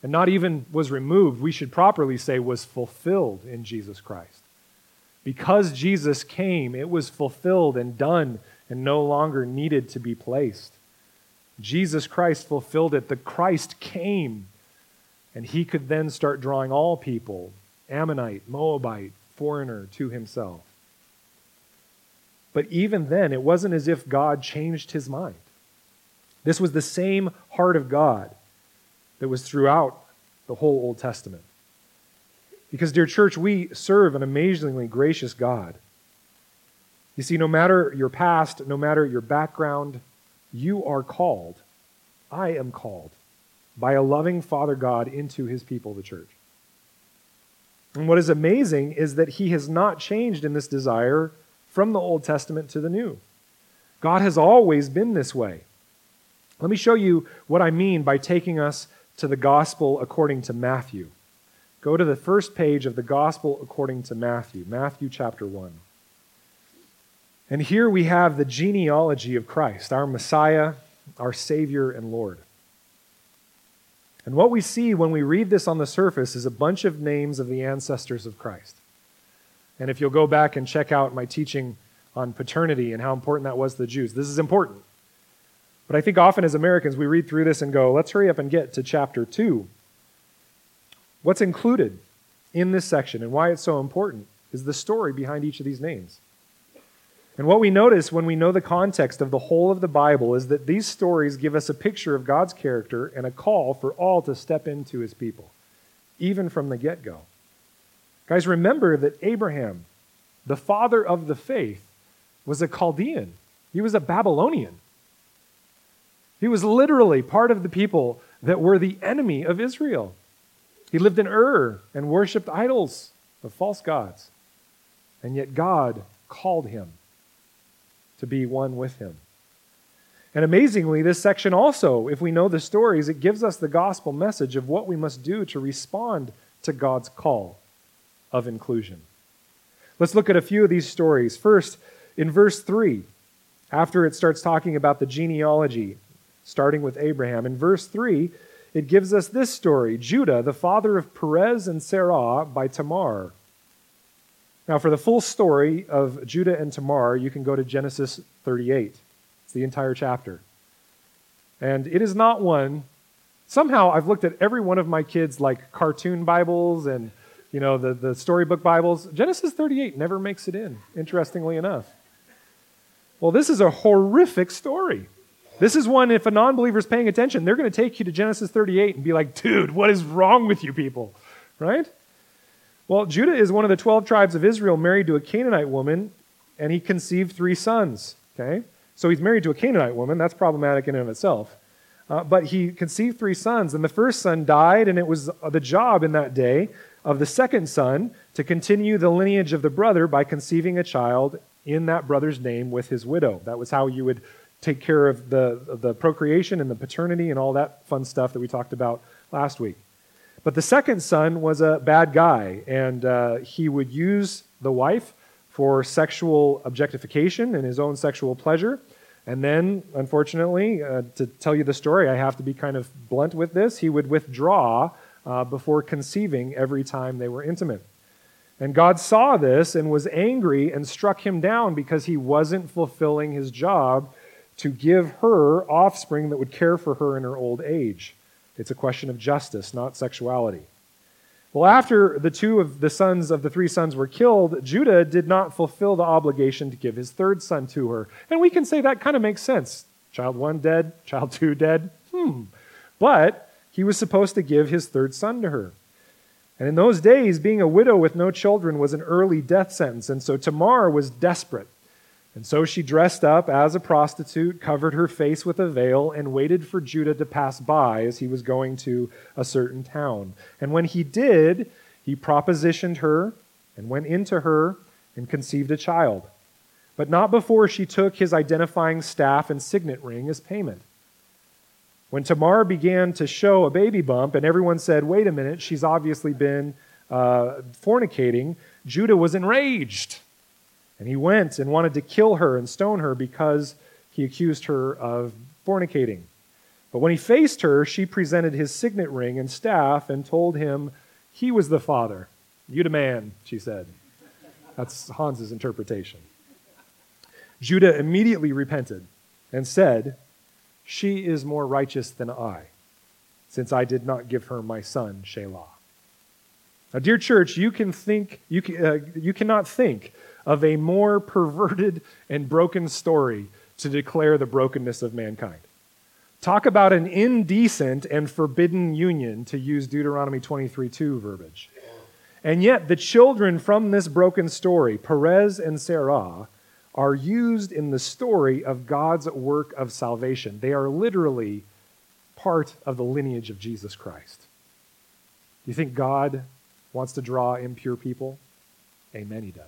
And not even was removed, we should properly say was fulfilled in Jesus Christ. Because Jesus came, it was fulfilled and done and no longer needed to be placed. Jesus Christ fulfilled it. The Christ came. And he could then start drawing all people Ammonite, Moabite, foreigner to himself. But even then, it wasn't as if God changed his mind. This was the same heart of God that was throughout the whole Old Testament. Because, dear church, we serve an amazingly gracious God. You see, no matter your past, no matter your background, you are called, I am called, by a loving Father God into his people, the church. And what is amazing is that he has not changed in this desire from the Old Testament to the New. God has always been this way. Let me show you what I mean by taking us to the Gospel according to Matthew. Go to the first page of the Gospel according to Matthew, Matthew chapter 1. And here we have the genealogy of Christ, our Messiah, our Savior and Lord. And what we see when we read this on the surface is a bunch of names of the ancestors of Christ. And if you'll go back and check out my teaching on paternity and how important that was to the Jews, this is important. But I think often as Americans, we read through this and go, let's hurry up and get to chapter 2. What's included in this section and why it's so important is the story behind each of these names. And what we notice when we know the context of the whole of the Bible is that these stories give us a picture of God's character and a call for all to step into his people, even from the get-go. Guys, remember that Abraham, the father of the faith, was a Chaldean. He was a Babylonian. He was literally part of the people that were the enemy of Israel. He lived in Ur and worshipped idols of false gods. And yet God called him to be one with him. And amazingly, this section also, if we know the stories, it gives us the gospel message of what we must do to respond to God's call of inclusion. Let's look at a few of these stories. First, in verse 3, after it starts talking about the genealogy, starting with Abraham, in verse 3, it gives us this story, Judah, the father of Perez and Zerah by Tamar. Now, for the full story of Judah and Tamar, you can go to Genesis 38. It's the entire chapter. And it is not one. Somehow, I've looked at every one of my kids' like cartoon Bibles and, you know, the storybook Bibles. Genesis 38 never makes it in, interestingly enough. Well, this is a horrific story. This is one, if a non-believer is paying attention, they're going to take you to Genesis 38 and be like, dude, what is wrong with you people? Right? Well, Judah is one of the 12 tribes of Israel married to a Canaanite woman, and he conceived 3 sons, okay? So he's married to a Canaanite woman. That's problematic in and of itself. But he conceived 3 sons, and the first son died, and it was the job in that day of the second son to continue the lineage of the brother by conceiving a child in that brother's name with his widow. That was how you would take care of the procreation and the paternity and all that fun stuff that we talked about last week. But the second son was a bad guy, and he would use the wife for sexual objectification and his own sexual pleasure. And then, unfortunately, to tell you the story, I have to be kind of blunt with this, he would withdraw before conceiving every time they were intimate. And God saw this and was angry and struck him down because he wasn't fulfilling his job to give her offspring that would care for her in her old age. It's a question of justice, not sexuality. Well, after the 2 of the sons of the 3 sons were killed, Judah did not fulfill the obligation to give his third son to her. And we can say that kind of makes sense. Child 1 dead, child 2 dead. But he was supposed to give his third son to her. And in those days, being a widow with no children was an early death sentence. And so Tamar was desperate. And so she dressed up as a prostitute, covered her face with a veil, and waited for Judah to pass by as he was going to a certain town. And when he did, he propositioned her and went into her and conceived a child, but not before she took his identifying staff and signet ring as payment. When Tamar began to show a baby bump and everyone said, wait a minute, she's obviously been fornicating, Judah was enraged. And he went and wanted to kill her and stone her because he accused her of fornicating. But when he faced her, she presented his signet ring and staff and told him he was the father. You the man, she said. That's Hans's interpretation. Judah immediately repented and said, she is more righteous than I, since I did not give her my son, Shelah. Now, dear church, you cannot think of a more perverted and broken story to declare the brokenness of mankind. Talk about an indecent and forbidden union, to use Deuteronomy 23:2 verbiage. And yet the children from this broken story, Perez and Zerah, are used in the story of God's work of salvation. They are literally part of the lineage of Jesus Christ. Do you think God wants to draw impure people? Amen, he does.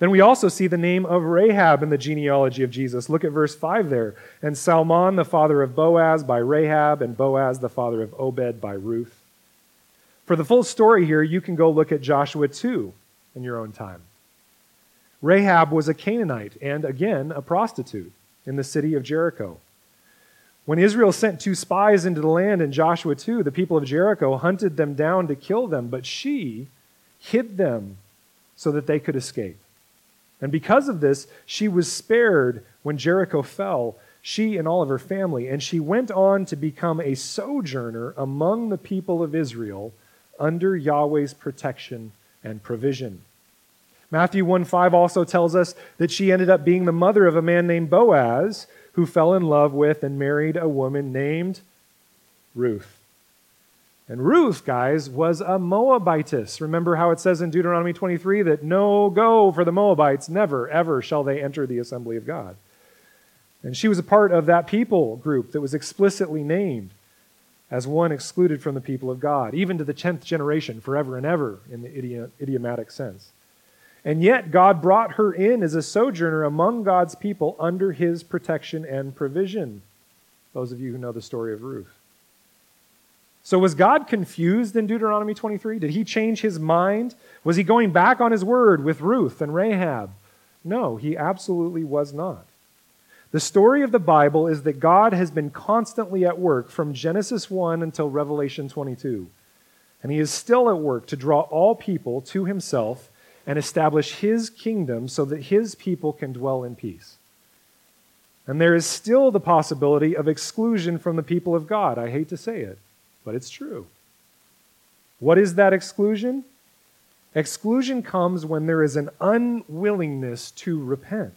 Then we also see the name of Rahab in the genealogy of Jesus. Look at verse 5 there. And Salmon, the father of Boaz, by Rahab, and Boaz, the father of Obed, by Ruth. For the full story here, you can go look at Joshua 2 in your own time. Rahab was a Canaanite and, again, a prostitute in the city of Jericho. When Israel sent two spies into the land in Joshua 2, the people of Jericho hunted them down to kill them, but she hid them so that they could escape. And because of this, she was spared when Jericho fell, she and all of her family, and she went on to become a sojourner among the people of Israel under Yahweh's protection and provision. Matthew 1:5 also tells us that she ended up being the mother of a man named Boaz, who fell in love with and married a woman named Ruth. And Ruth, guys, was a Moabitess. Remember how it says in Deuteronomy 23 that no go for the Moabites, never, ever shall they enter the assembly of God. And she was a part of that people group that was explicitly named as one excluded from the people of God, even to the 10th generation, forever and ever, in the idiomatic sense. And yet God brought her in as a sojourner among God's people under his protection and provision. Those of you who know the story of Ruth. So was God confused in Deuteronomy 23? Did he change his mind? Was he going back on his word with Ruth and Rahab? No, he absolutely was not. The story of the Bible is that God has been constantly at work from Genesis 1 until Revelation 22. And he is still at work to draw all people to himself and establish his kingdom so that his people can dwell in peace. And there is still the possibility of exclusion from the people of God. I hate to say it, but it's true. What is that exclusion? Exclusion comes when there is an unwillingness to repent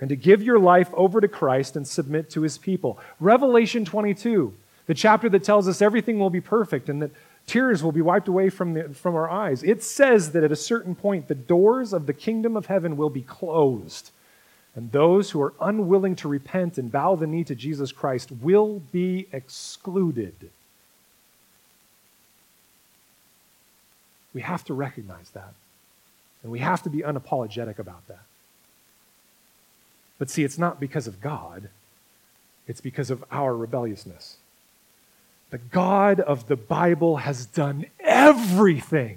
and to give your life over to Christ and submit to his people. Revelation 22, the chapter that tells us everything will be perfect and that tears will be wiped away from our eyes. It says that at a certain point, the doors of the kingdom of heaven will be closed, and those who are unwilling to repent and bow the knee to Jesus Christ will be excluded. We have to recognize that, and we have to be unapologetic about that. But see, it's not because of God. It's because of our rebelliousness. The God of the Bible has done everything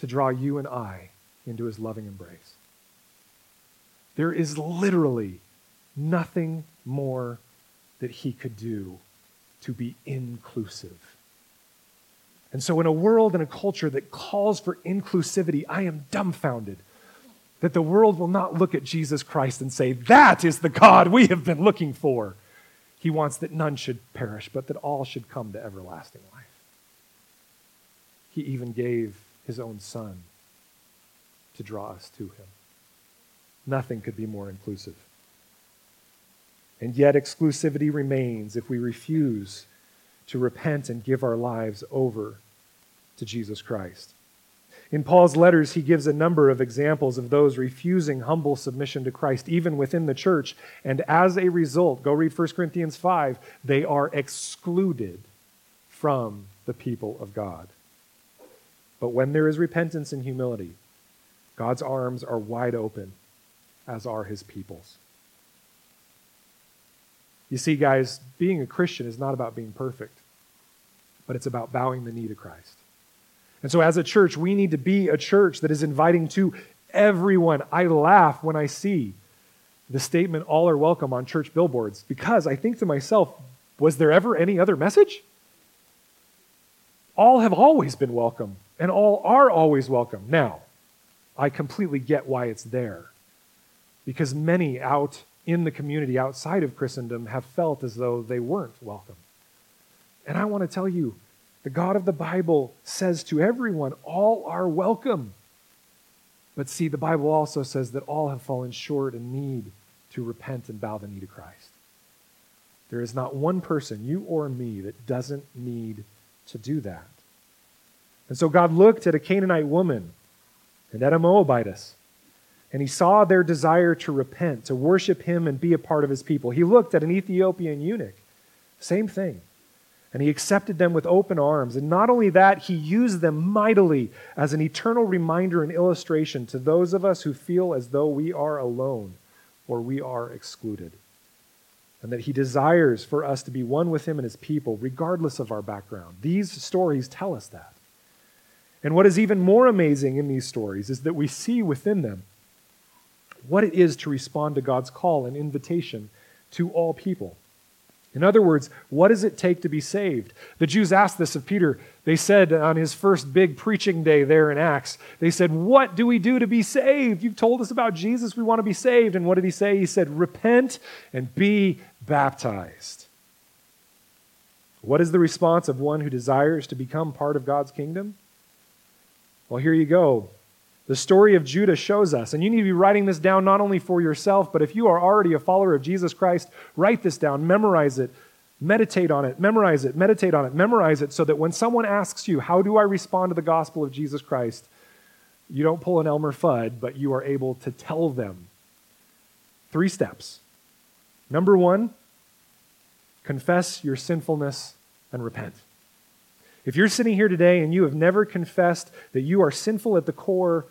to draw you and I into his loving embrace. There is literally nothing more that he could do to be inclusive. And so in a world and a culture that calls for inclusivity, I am dumbfounded that the world will not look at Jesus Christ and say, that is the God we have been looking for. He wants that none should perish, but that all should come to everlasting life. He even gave his own son to draw us to him. Nothing could be more inclusive. And yet exclusivity remains if we refuse to repent and give our lives over to Jesus Christ. In Paul's letters, he gives a number of examples of those refusing humble submission to Christ, even within the church. And as a result, go read 1 Corinthians 5, they are excluded from the people of God. But when there is repentance and humility, God's arms are wide open, as are his people's. You see, guys, being a Christian is not about being perfect, but it's about bowing the knee to Christ. And so as a church, we need to be a church that is inviting to everyone. I laugh when I see the statement, all are welcome, on church billboards, because I think to myself, was there ever any other message? All have always been welcome, and all are always welcome. Now, I completely get why it's there, because many out in the community outside of Christendom have felt as though they weren't welcome. And I want to tell you, The God of the Bible says to everyone, all are welcome. But see, the Bible also says that all have fallen short and need to repent and bow the knee to Christ. There is not one person, you or me, that doesn't need to do that. And so God looked at a Canaanite woman and at a Moabitess, and he saw their desire to repent, to worship him and be a part of his people. He looked at an Ethiopian eunuch, same thing. And he accepted them with open arms. And not only that, he used them mightily as an eternal reminder and illustration to those of us who feel as though we are alone or we are excluded. And that he desires for us to be one with him and his people, regardless of our background. These stories tell us that. And what is even more amazing in these stories is that we see within them what it is to respond to God's call and invitation to all people. In other words, what does it take to be saved? The Jews asked this of Peter. They said on his first big preaching day there in Acts, they said, what do we do to be saved? You've told us about Jesus. We want to be saved. And what did he say? He said, repent and be baptized. What is the response of one who desires to become part of God's kingdom? Well, here you go. The story of Judah shows us, and you need to be writing this down not only for yourself, but if you are already a follower of Jesus Christ, write this down, memorize it, meditate on it, memorize it, meditate on it, memorize it, so that when someone asks you, how do I respond to the gospel of Jesus Christ? You don't pull an Elmer Fudd, but you are able to tell them. 3 steps. Number 1, confess your sinfulness and repent. If you're sitting here today and you have never confessed that you are sinful at the core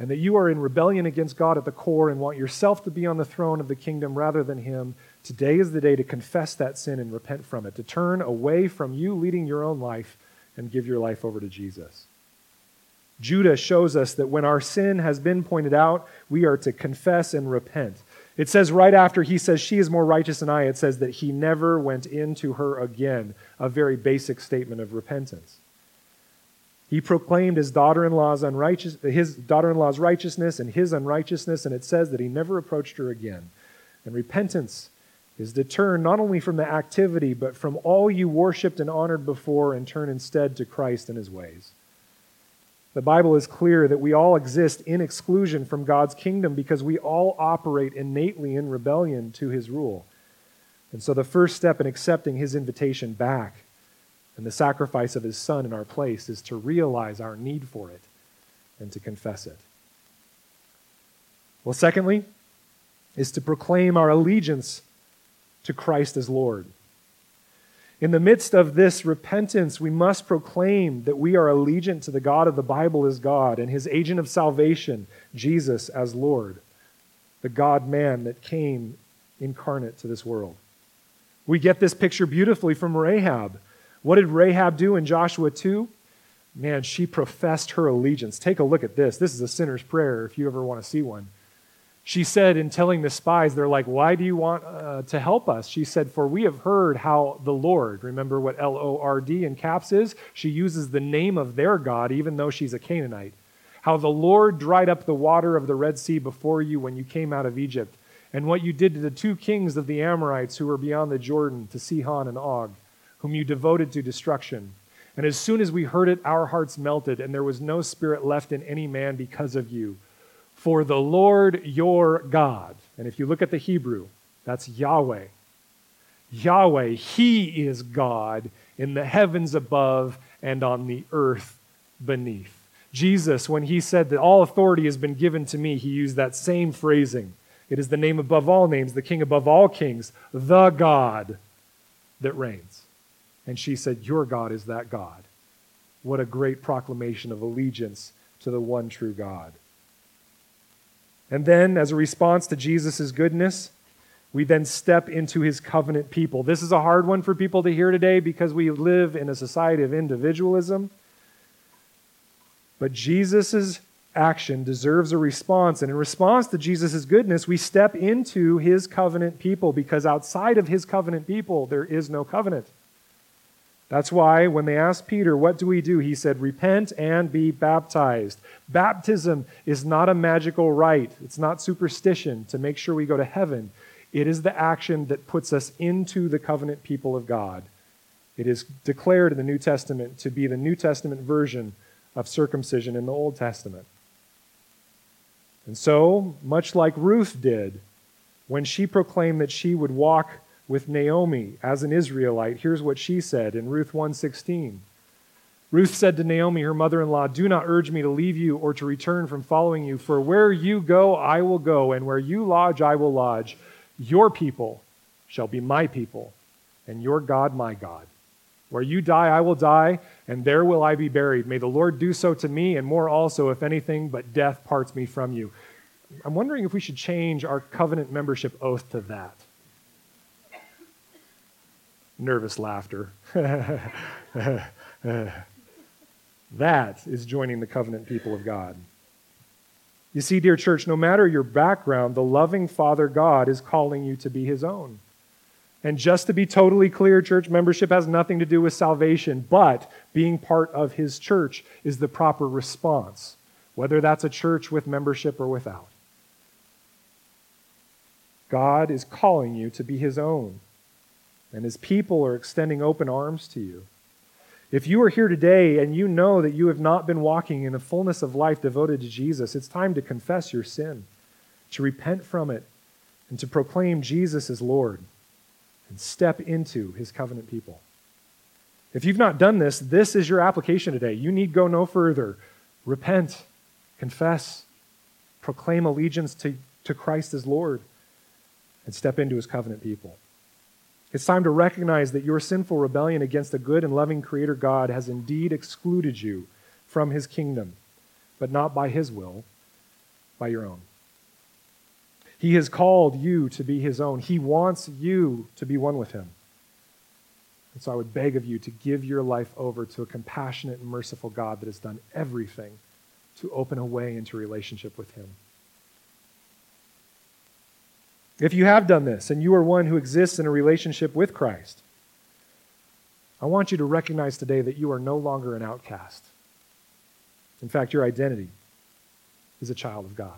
and that you are in rebellion against God at the core and want yourself to be on the throne of the kingdom rather than him, today is the day to confess that sin and repent from it, to turn away from you leading your own life and give your life over to Jesus. Judah shows us that when our sin has been pointed out, we are to confess and repent. It says right after he says, she is more righteous than I, it says that he never went into her again, a very basic statement of repentance. He proclaimed his daughter-in-law's righteousness and his unrighteousness, and it says that he never approached her again. And repentance is to turn not only from the activity, but from all you worshipped and honored before and turn instead to Christ and his ways. The Bible is clear that we all exist in exclusion from God's kingdom because we all operate innately in rebellion to his rule. And so the first step in accepting his invitation back and the sacrifice of his son in our place is to realize our need for it and to confess it. Well, secondly, is to proclaim our allegiance to Christ as Lord. In the midst of this repentance, we must proclaim that we are allegiant to the God of the Bible as God and his agent of salvation, Jesus as Lord, the God-man that came incarnate to this world. We get this picture beautifully from Rahab. What did Rahab do in Joshua 2? Man, she professed her allegiance. Take a look at this. This is a sinner's prayer if you ever want to see one. She said in telling the spies, they're like, why do you want to help us? She said, for we have heard how the Lord, remember what Lord in caps is? She uses the name of their God, even though she's a Canaanite. How the Lord dried up the water of the Red Sea before you when you came out of Egypt, and what you did to the 2 kings of the Amorites who were beyond the Jordan, to Sihon and Og, whom you devoted to destruction. And as soon as we heard it, our hearts melted, and there was no spirit left in any man because of you. For the Lord your God, and if you look at the Hebrew, that's Yahweh. Yahweh, he is God in the heavens above and on the earth beneath. Jesus, when he said that all authority has been given to me, he used that same phrasing. It is the name above all names, the King above all kings, the God that reigns. And she said, your God is that God. What a great proclamation of allegiance to the one true God. And then, as a response to Jesus' goodness, we then step into his covenant people. This is a hard one for people to hear today because we live in a society of individualism. But Jesus' action deserves a response. And in response to Jesus' goodness, we step into his covenant people because outside of his covenant people, there is no covenant. That's why when they asked Peter, what do we do? He said, repent and be baptized. Baptism is not a magical rite. It's not superstition to make sure we go to heaven. It is the action that puts us into the covenant people of God It is declared in the New Testament to be the New Testament version of circumcision in the Old Testament. And so, much like Ruth did, when she proclaimed that she would walk with Naomi as an Israelite, here's what she said in Ruth 1:16. Ruth said to Naomi, her mother-in-law, "Do not urge me to leave you or to return from following you, for where you go, I will go, and where you lodge, I will lodge. Your people shall be my people, and your God, my God. Where you die, I will die, and there will I be buried. May the Lord do so to me, and more also, if anything but death parts me from you." I'm wondering if we should change our covenant membership oath to that. Nervous laughter. That is joining the covenant people of God. You see, dear church, no matter your background, the loving Father God is calling you to be his own. And just to be totally clear, church membership has nothing to do with salvation, but being part of his church is the proper response, whether that's a church with membership or without. God is calling you to be his own, and his people are extending open arms to you. If you are here today and you know that you have not been walking in the fullness of life devoted to Jesus, it's time to confess your sin, to repent from it, and to proclaim Jesus as Lord and step into his covenant people. If you've not done this, this is your application today. You need go no further. Repent, confess, proclaim allegiance to Christ as Lord, and step into his covenant people. It's time to recognize that your sinful rebellion against the good and loving Creator God has indeed excluded you from his kingdom, but not by his will, by your own. He has called you to be his own. He wants you to be one with him. And so I would beg of you to give your life over to a compassionate and merciful God that has done everything to open a way into relationship with him. If you have done this and you are one who exists in a relationship with Christ, I want you to recognize today that you are no longer an outcast. In fact, your identity is a child of God.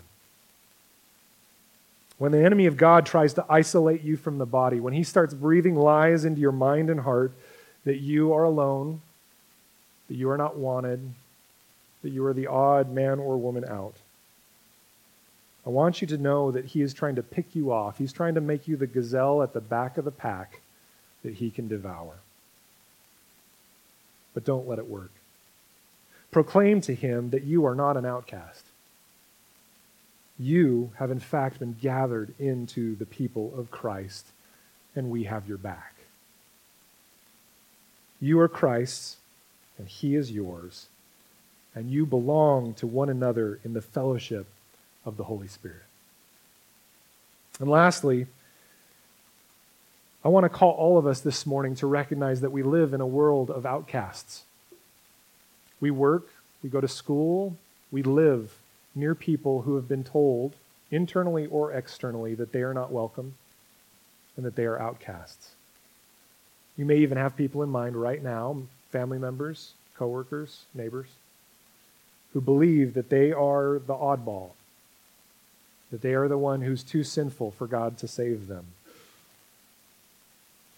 When the enemy of God tries to isolate you from the body, when he starts breathing lies into your mind and heart that you are alone, that you are not wanted, that you are the odd man or woman out, I want you to know that he is trying to pick you off. He's trying to make you the gazelle at the back of the pack that he can devour. But don't let it work. Proclaim to him that you are not an outcast. You have in fact been gathered into the people of Christ, and we have your back. You are Christ's, and he is yours, and you belong to one another in the fellowship of the Holy Spirit. And lastly, I want to call all of us this morning to recognize that we live in a world of outcasts. We work, we go to school, we live near people who have been told, internally or externally, that they are not welcome and that they are outcasts. You may even have people in mind right now, family members, coworkers, neighbors, who believe that they are the oddball, that they are the one who's too sinful for God to save them.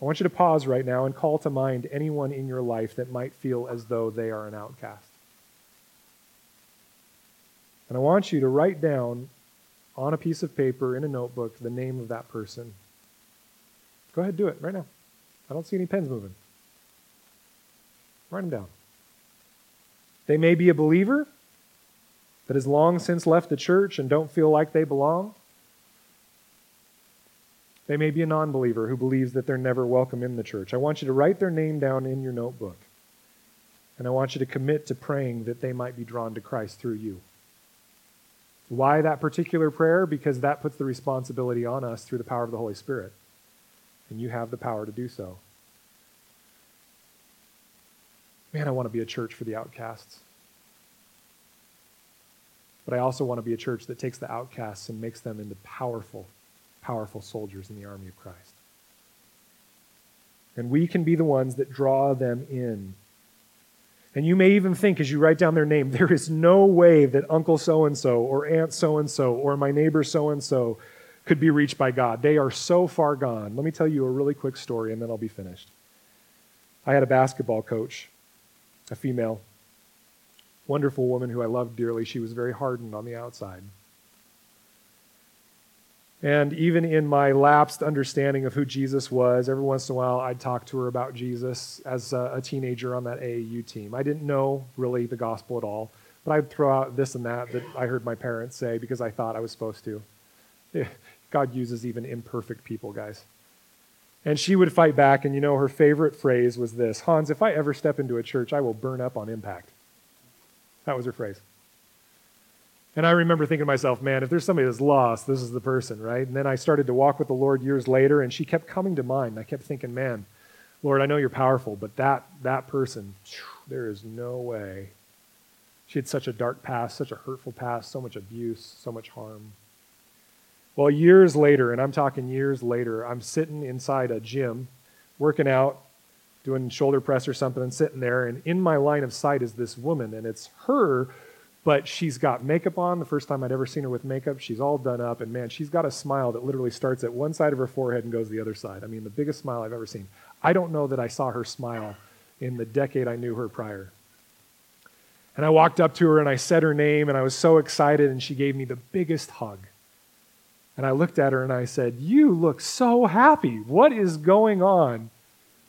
I want you to pause right now and call to mind anyone in your life that might feel as though they are an outcast. And I want you to write down on a piece of paper in a notebook the name of that person. Go ahead, do it right now. I don't see any pens moving. Write them down. They may be a believer that has long since left the church and don't feel like they belong. They may be a non-believer who believes that they're never welcome in the church. I want you to write their name down in your notebook. And I want you to commit to praying that they might be drawn to Christ through you. Why that particular prayer? Because that puts the responsibility on us through the power of the Holy Spirit. And you have the power to do so. Man, I want to be a church for the outcasts. But I also want to be a church that takes the outcasts and makes them into powerful, powerful soldiers in the army of Christ. And we can be the ones that draw them in. And you may even think as you write down their name, there is no way that Uncle so-and-so or Aunt so-and-so or my neighbor so-and-so could be reached by God. They are so far gone. Let me tell you a really quick story and then I'll be finished. I had a basketball coach, a female, wonderful woman who I loved dearly. She was very hardened on the outside. And even in my lapsed understanding of who Jesus was, every once in a while I'd talk to her about Jesus as a teenager on that AAU team. I didn't know really the gospel at all, but I'd throw out this and that that I heard my parents say because I thought I was supposed to. Yeah, God uses even imperfect people, guys. And she would fight back, and her favorite phrase was this, "Hans, if I ever step into a church, I will burn up on impact." That was her phrase. And I remember thinking to myself, man, if there's somebody that's lost, this is the person, right? And then I started to walk with the Lord years later, and she kept coming to mind. I kept thinking, man, Lord, I know you're powerful, but that person, there is no way. She had such a dark past, such a hurtful past, so much abuse, so much harm. Well, years later, and I'm talking years later, I'm sitting inside a gym, working out, doing shoulder press or something, and sitting there, and in my line of sight is this woman, and it's her, but she's got makeup on. The first time I'd ever seen her with makeup, she's all done up, and man, she's got a smile that literally starts at one side of her forehead and goes the other side. I mean, the biggest smile I've ever seen. I don't know that I saw her smile in the decade I knew her prior. And I walked up to her, and I said her name, and I was so excited, and she gave me the biggest hug. And I looked at her, and I said, "You look so happy. What is going on?"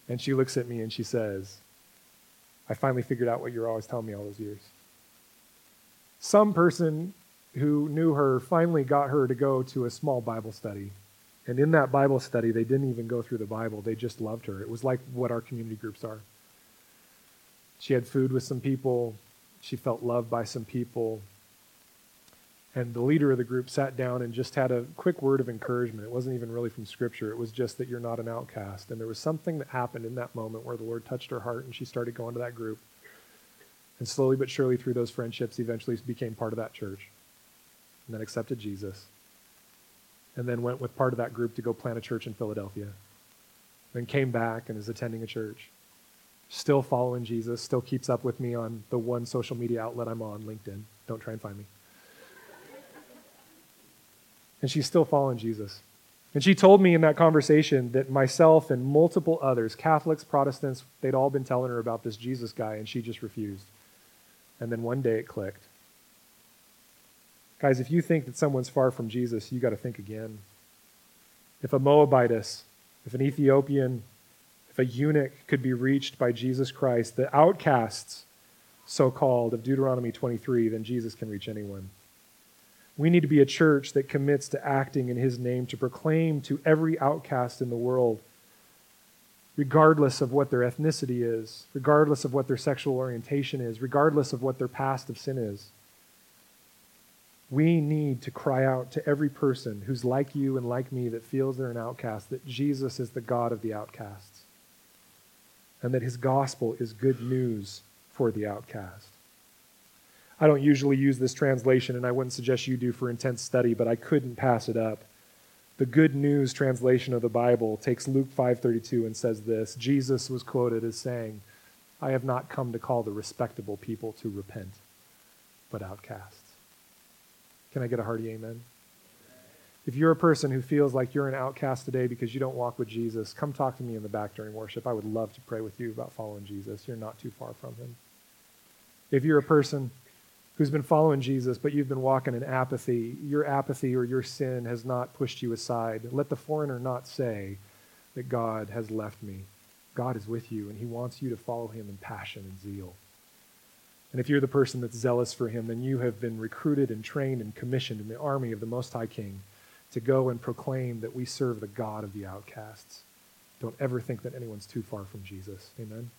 And she looks at me, and she says, "I finally figured out what you were always telling me all those years." Some person who knew her finally got her to go to a small Bible study. And in that Bible study, they didn't even go through the Bible. They just loved her. It was like what our community groups are. She had food with some people. She felt loved by some people. And the leader of the group sat down and just had a quick word of encouragement. It wasn't even really from Scripture. It was just that you're not an outcast. And there was something that happened in that moment where the Lord touched her heart, and she started going to that group. And slowly but surely through those friendships, eventually became part of that church. And then accepted Jesus. And then went with part of that group to go plant a church in Philadelphia. Then came back and is attending a church. Still following Jesus. Still keeps up with me on the one social media outlet I'm on, LinkedIn. Don't try and find me. And she's still following Jesus. And she told me in that conversation that myself and multiple others, Catholics, Protestants, they'd all been telling her about this Jesus guy, and she just refused. And then one day it clicked. Guys, if you think that someone's far from Jesus, you got to think again. If a Moabitess, if an Ethiopian, if a eunuch could be reached by Jesus Christ, the outcasts, so-called, of Deuteronomy 23, then Jesus can reach anyone. We need to be a church that commits to acting in his name to proclaim to every outcast in the world, regardless of what their ethnicity is, regardless of what their sexual orientation is, regardless of what their past of sin is. We need to cry out to every person who's like you and like me that feels they're an outcast, that Jesus is the God of the outcasts, and that his gospel is good news for the outcast. I don't usually use this translation, and I wouldn't suggest you do for intense study, but I couldn't pass it up. The Good News translation of the Bible takes Luke 5:32 and says this, Jesus was quoted as saying, "I have not come to call the respectable people to repent, but outcasts." Can I get a hearty amen? If you're a person who feels like you're an outcast today because you don't walk with Jesus, come talk to me in the back during worship. I would love to pray with you about following Jesus. You're not too far from him. If you're a person who's been following Jesus, but you've been walking in apathy, your apathy or your sin has not pushed you aside. Let the foreigner not say that God has left me. God is with you, and he wants you to follow him in passion and zeal. And if you're the person that's zealous for him, then you have been recruited and trained and commissioned in the army of the Most High King to go and proclaim that we serve the God of the outcasts. Don't ever think that anyone's too far from Jesus. Amen?